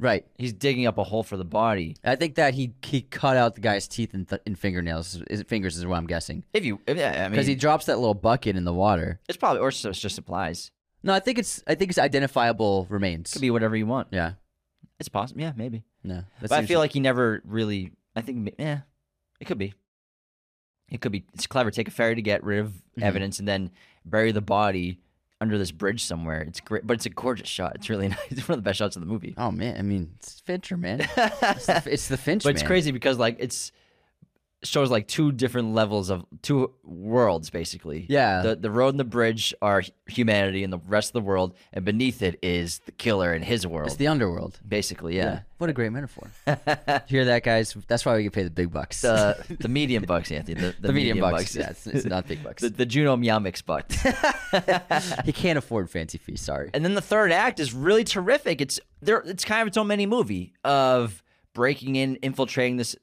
Right. He's digging up a hole for the body. I think that he cut out the guy's teeth and fingernails. Fingers is what I'm guessing. Because he drops that little bucket in the water. It's probably, or it's just supplies. No, I think it's identifiable remains. Could be whatever you want. Yeah. It's possible. Yeah, maybe. No. But I feel like he never really, it could be. It could be. It's clever. Take a ferry to get rid of evidence and then bury the body under this bridge somewhere. It's great, but it's a gorgeous shot. It's really nice. It's one of the best shots of the movie. Oh, man. I mean, it's Fincher, man. It's the Fincher, man. But it's crazy because, like, it shows, like, two different levels of two worlds, basically. Yeah. The road and the bridge are humanity and the rest of the world, and beneath it is the killer and his world. It's the underworld. Basically, yeah. What a great metaphor. Hear that, guys? That's why we get paid the big bucks. The medium bucks, Anthony. The medium bucks. Yeah, it's not big bucks. The Juno Meow Mix bucks. He can't afford fancy fees, sorry. And then the third act is really terrific. It's kind of its own mini movie of breaking in, infiltrating this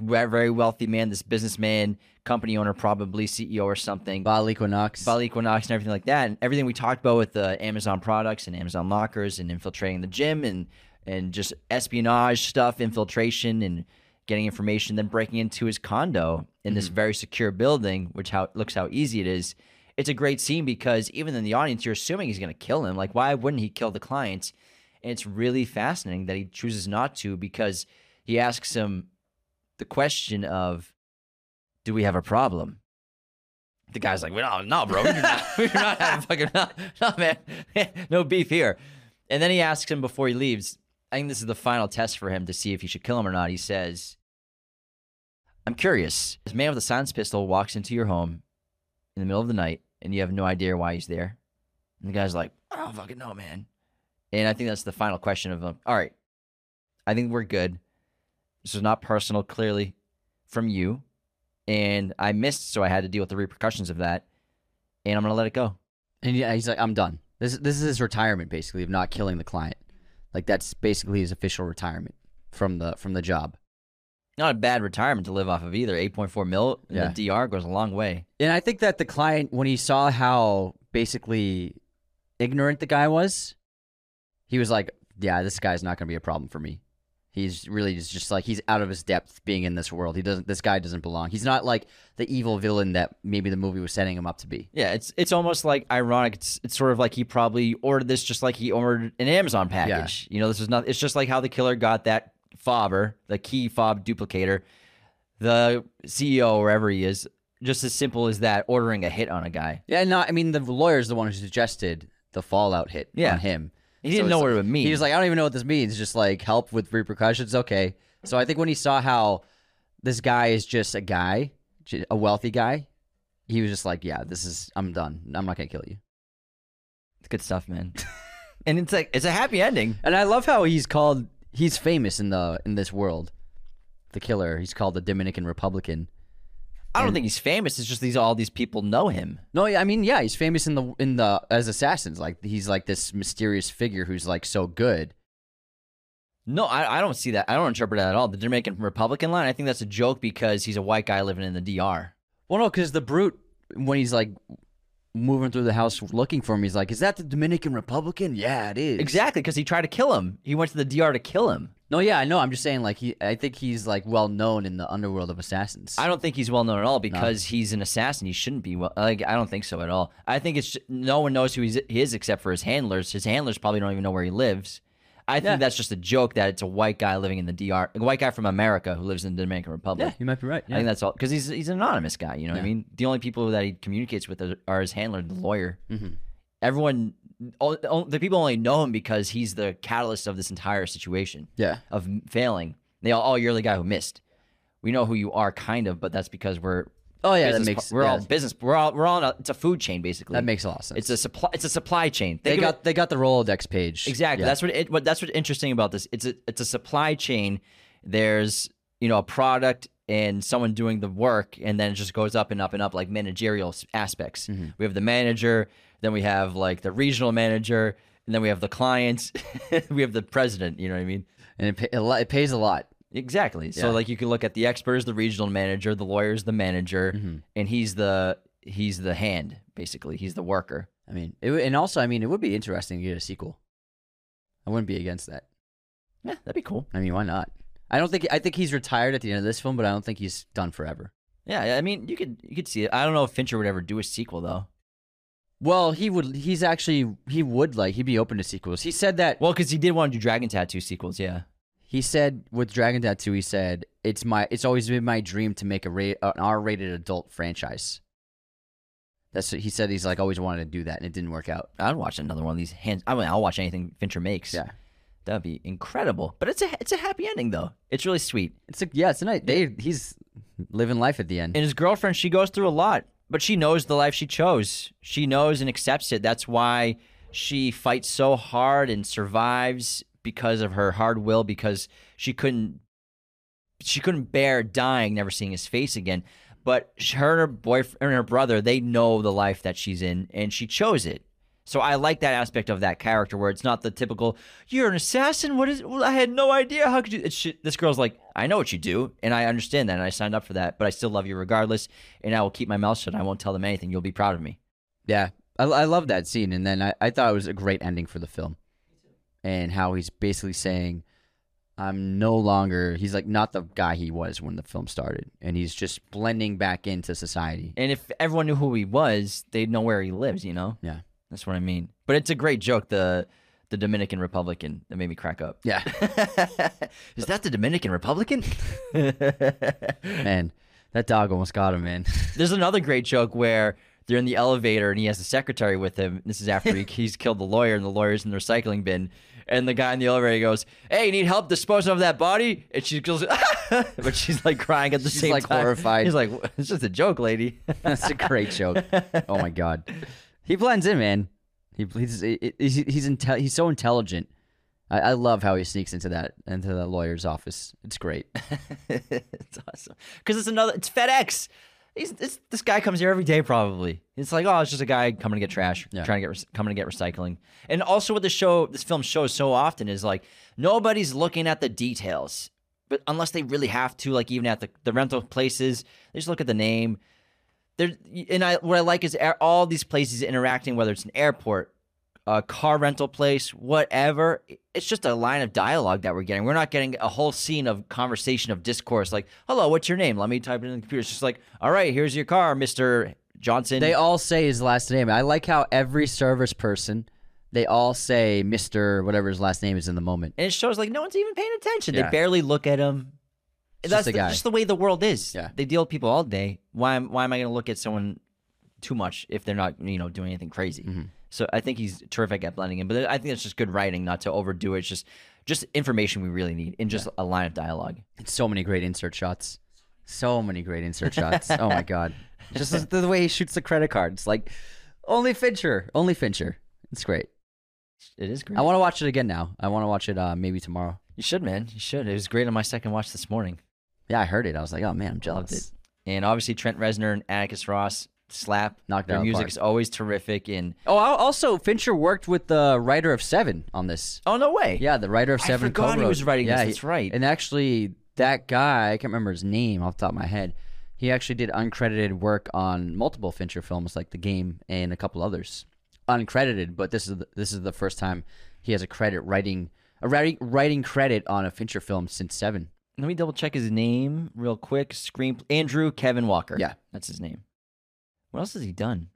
very wealthy man, this businessman, company owner, probably CEO or something. Bal Equinox and everything like that. And everything we talked about with the Amazon products and Amazon lockers and infiltrating the gym and just espionage stuff, infiltration and getting information, then breaking into his condo in this very secure building, how easy it is. It's a great scene because even in the audience, you're assuming he's going to kill him. Like, why wouldn't he kill the clients? And it's really fascinating that he chooses not to because he asks him, the question of, do we have a problem? The guy's like, well, no, bro, we're not having fucking, no, man, no beef here. And then he asks him before he leaves, I think this is the final test for him to see if he should kill him or not. He says, I'm curious. This man with a silenced pistol walks into your home in the middle of the night and you have no idea why he's there. And the guy's like, I don't fucking know, man. And I think that's the final question of him. All right, I think we're good. This was not personal, clearly, from you. And I missed, so I had to deal with the repercussions of that. And I'm going to let it go. And yeah, he's like, I'm done. This is his retirement, basically, of not killing the client. Like, that's basically his official retirement from the job. Not a bad retirement to live off of either. 8.4 mil in the DR goes a long way. And I think that the client, when he saw how basically ignorant the guy was, he was like, yeah, this guy's not going to be a problem for me. He's really just like, he's out of his depth being in this world. This guy doesn't belong. He's not like the evil villain that maybe the movie was setting him up to be. Yeah, it's almost like ironic. It's sort of like he probably ordered this just like he ordered an Amazon package. Yeah. You know, this is not, it's just like how the killer got that fobber, the key fob duplicator, the CEO, wherever he is, just as simple as that, ordering a hit on a guy. Yeah, no, I mean, the lawyer's the one who suggested the Fallout hit on him. He didn't know what it would mean. He was like, I don't even know what this means. Just like help with repercussions. Okay. So I think when he saw how this guy is just a guy, a wealthy guy, he was just like, yeah, I'm done. I'm not going to kill you. It's good stuff, man. And it's like, it's a happy ending. And I love how he's famous in this world. The killer. He's called the Dominican Republican. I don't think he's famous. It's just all these people know him. No, I mean, yeah, he's famous in the as assassins. Like he's like this mysterious figure who's like so good. No, I don't see that. I don't interpret that at all. The Dominican Republican line, I think that's a joke because he's a white guy living in the DR. Well, no, because the brute, when he's like moving through the house looking for him, he's like, is that the Dominican Republican? Yeah, it is. Exactly, because he tried to kill him. He went to the DR to kill him. No, yeah, I know. I'm just saying, like, I think he's, like, well-known in the underworld of assassins. I don't think he's well-known at all because he's an assassin. He shouldn't be well. Like, I don't think so at all. I think it's no one knows who he is except for his handlers. His handlers probably don't even know where he lives. I think that's just a joke that it's a white guy living in the DR, a white guy from America who lives in the Dominican Republic. Yeah, you might be right. Yeah. I think that's all because he's an anonymous guy. You know what I mean? The only people that he communicates with are his handler and the lawyer. Mm-hmm. Everyone... the people only know him because he's the catalyst of this entire situation of failing. They all, oh, you're the guy who missed. We know who you are, kind of, but that's because we're all business, we're all it's a food chain basically. That makes a lot of sense. It's a supply chain. They got the Rolodex page exactly. Yeah. That's what's interesting about this. It's a supply chain. There's a product and someone doing the work, and then it just goes up and up like managerial aspects. Mm-hmm. We have the manager. Then we have like the regional manager, and then we have the clients. We have the president. You know what I mean? And it pays a lot. Exactly. Yeah. So like you can look at the experts, the regional manager, the lawyers, the manager, mm-hmm. and he's the hand basically. He's the worker. I mean, it would be interesting to get a sequel. I wouldn't be against that. Yeah, that'd be cool. I mean, why not? I think he's retired at the end of this film, but I don't think he's done forever. Yeah, I mean, you could see it. I don't know if Fincher would ever do a sequel though. Well, he'd be open to sequels. He said that. Well, because he did want to do Dragon Tattoo sequels, yeah. He said with Dragon Tattoo, he said it's always been my dream to make an R-rated adult franchise. That's what he said. He's like always wanted to do that, and it didn't work out. I'd watch another one of these hands. I mean, I'll watch anything Fincher makes. Yeah, that'd be incredible. But it's a happy ending though. It's really sweet. It's a night. He's living life at the end. And his girlfriend, she goes through a lot. But she knows the life she chose. She knows and accepts it. That's why she fights so hard and survives because of her hard will, because she couldn't bear dying, never seeing his face again. But her boyfriend and her brother, they know the life that she's in, and she chose it. So I like that aspect of that character where it's not the typical, you're an assassin? What is it? Well, I had no idea. How could you? This girl's like, I know what you do, and I understand that, and I signed up for that, but I still love you regardless, and I will keep my mouth shut. I won't tell them anything. You'll be proud of me. Yeah, I love that scene, and then I thought it was a great ending for the film and how he's basically saying, I'm no longer, he's like not the guy he was when the film started, and he's just blending back into society. And if everyone knew who he was, they'd know where he lives, you know? Yeah. That's what I mean. But it's a great joke, the Dominican Republican. That made me crack up. Yeah. Is that the Dominican Republican? Man, that dog almost got him, man. There's another great joke where they're in the elevator and he has a secretary with him. This is after he's killed the lawyer and the lawyer's in the recycling bin. And the guy in the elevator goes, hey, you need help disposing of that body? And she goes, ah! But she's like crying at the same time. She's like horrified. He's like, it's just a joke, lady. That's a great joke. Oh my God. He blends in, man. He's so intelligent. I love how he sneaks into the lawyer's office. It's great. It's awesome because it's FedEx. This guy comes here every day probably. It's like, oh, it's just a guy coming to get trash, coming to get recycling. And also what this film shows so often is like nobody's looking at the details, but unless they really have to, like even at the rental places, they just look at the name. What I like is all these places interacting, whether it's an airport, a car rental place, whatever. It's just a line of dialogue that we're getting. We're not getting a whole scene of conversation, of discourse, like, hello, what's your name? Let me type it in the computer. It's just like, all right, here's your car, Mr. Johnson. They all say his last name. I like how every service person, they all say Mr. whatever his last name is in the moment. And it shows like no one's even paying attention. Yeah. They barely look at him. That's just the way the world is. Yeah. They deal with people all day. Why am I going to look at someone too much if they're not doing anything crazy? Mm-hmm. So I think he's terrific at blending in. But I think it's just good writing not to overdo it. It's just information we really need in just a line of dialogue. It's so many great insert shots. So many great insert shots. Oh, my God. Just the way he shoots the credit cards. Like, only Fincher. Only Fincher. It's great. It is great. I want to watch it again now. I want to watch it maybe tomorrow. You should, man. You should. It was great on my second watch this morning. Yeah, I heard it. I was like, oh, man, I'm jealous. And obviously Trent Reznor and Atticus Ross slap. Knocked Their music is always terrific. And oh, also, Fincher worked with the writer of Seven on this. Oh, no way. Yeah, the writer of Seven. I forgot he was writing this. That's right. And actually, that guy, I can't remember his name off the top of my head, he actually did uncredited work on multiple Fincher films like The Game and a couple others. Uncredited, but this is the first time he has a credit writing a writing credit on a Fincher film since Seven. Let me double check his name real quick. Andrew Kevin Walker. Yeah, that's his name. What else has he done?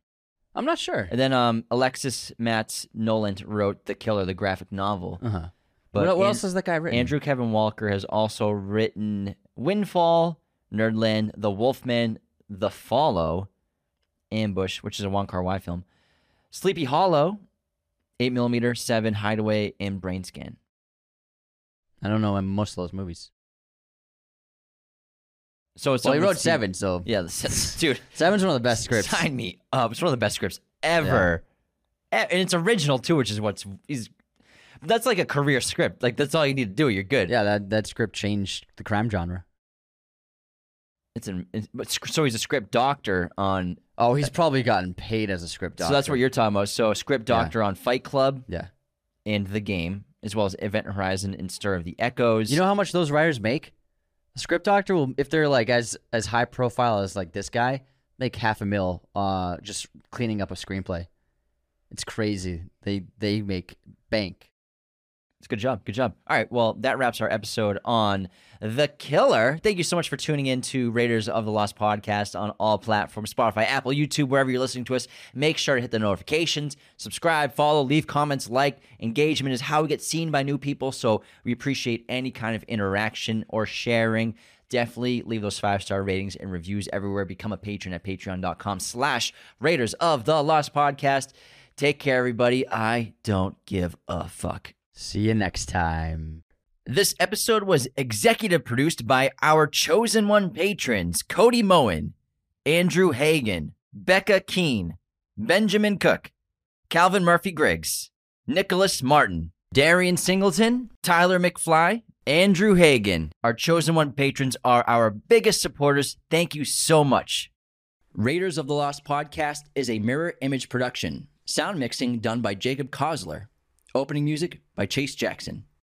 I'm not sure. And then Alexis Matz Noland wrote The Killer, the graphic novel. Uh-huh. But what else has that guy written? Andrew Kevin Walker has also written Windfall, Nerdland, The Wolfman, The Follow, Ambush, which is a Wong Kar-wai film, Sleepy Hollow, 8mm, Seven, Hideaway, and Brain Scan. I don't know most of those movies. So it's he wrote Seven, so yeah, dude, Seven's one of the best scripts. Sign me up! It's one of the best scripts ever, yeah. And it's original too, which is that's like a career script. Like that's all you need to do. You're good. Yeah, that script changed the crime genre. So he's a script doctor on. Oh, he's probably gotten paid as a script doctor. So that's what you're talking about. So a script doctor on Fight Club, and The Game, as well as Event Horizon and Stir of the Echoes. You know how much those writers make? A script doctor will, if they're like as high profile as like this guy, make $500,000 just cleaning up a screenplay. It's crazy. They make bank. It's good job. Good job. All right. Well, that wraps our episode on The Killer. Thank you so much for tuning in to Raiders of the Lost Podcast on all platforms, Spotify, Apple, YouTube, wherever you're listening to us. Make sure to hit the notifications, subscribe, follow, leave comments, like. Engagement is how we get seen by new people. So we appreciate any kind of interaction or sharing. Definitely leave those 5-star ratings and reviews everywhere. Become a patron at patreon.com/Raiders of the Lost Podcast. Take care, everybody. I don't give a fuck. See you next time. This episode was executive produced by our Chosen One patrons, Cody Moen, Andrew Hagen, Becca Keene, Benjamin Cook, Calvin Murphy-Griggs, Nicholas Martin, Darian Singleton, Tyler McFly, Andrew Hagen. Our Chosen One patrons are our biggest supporters. Thank you so much. Raiders of the Lost Podcast is a Mirror Image production. Sound mixing done by Jacob Kozler. Opening music by Chase Jackson.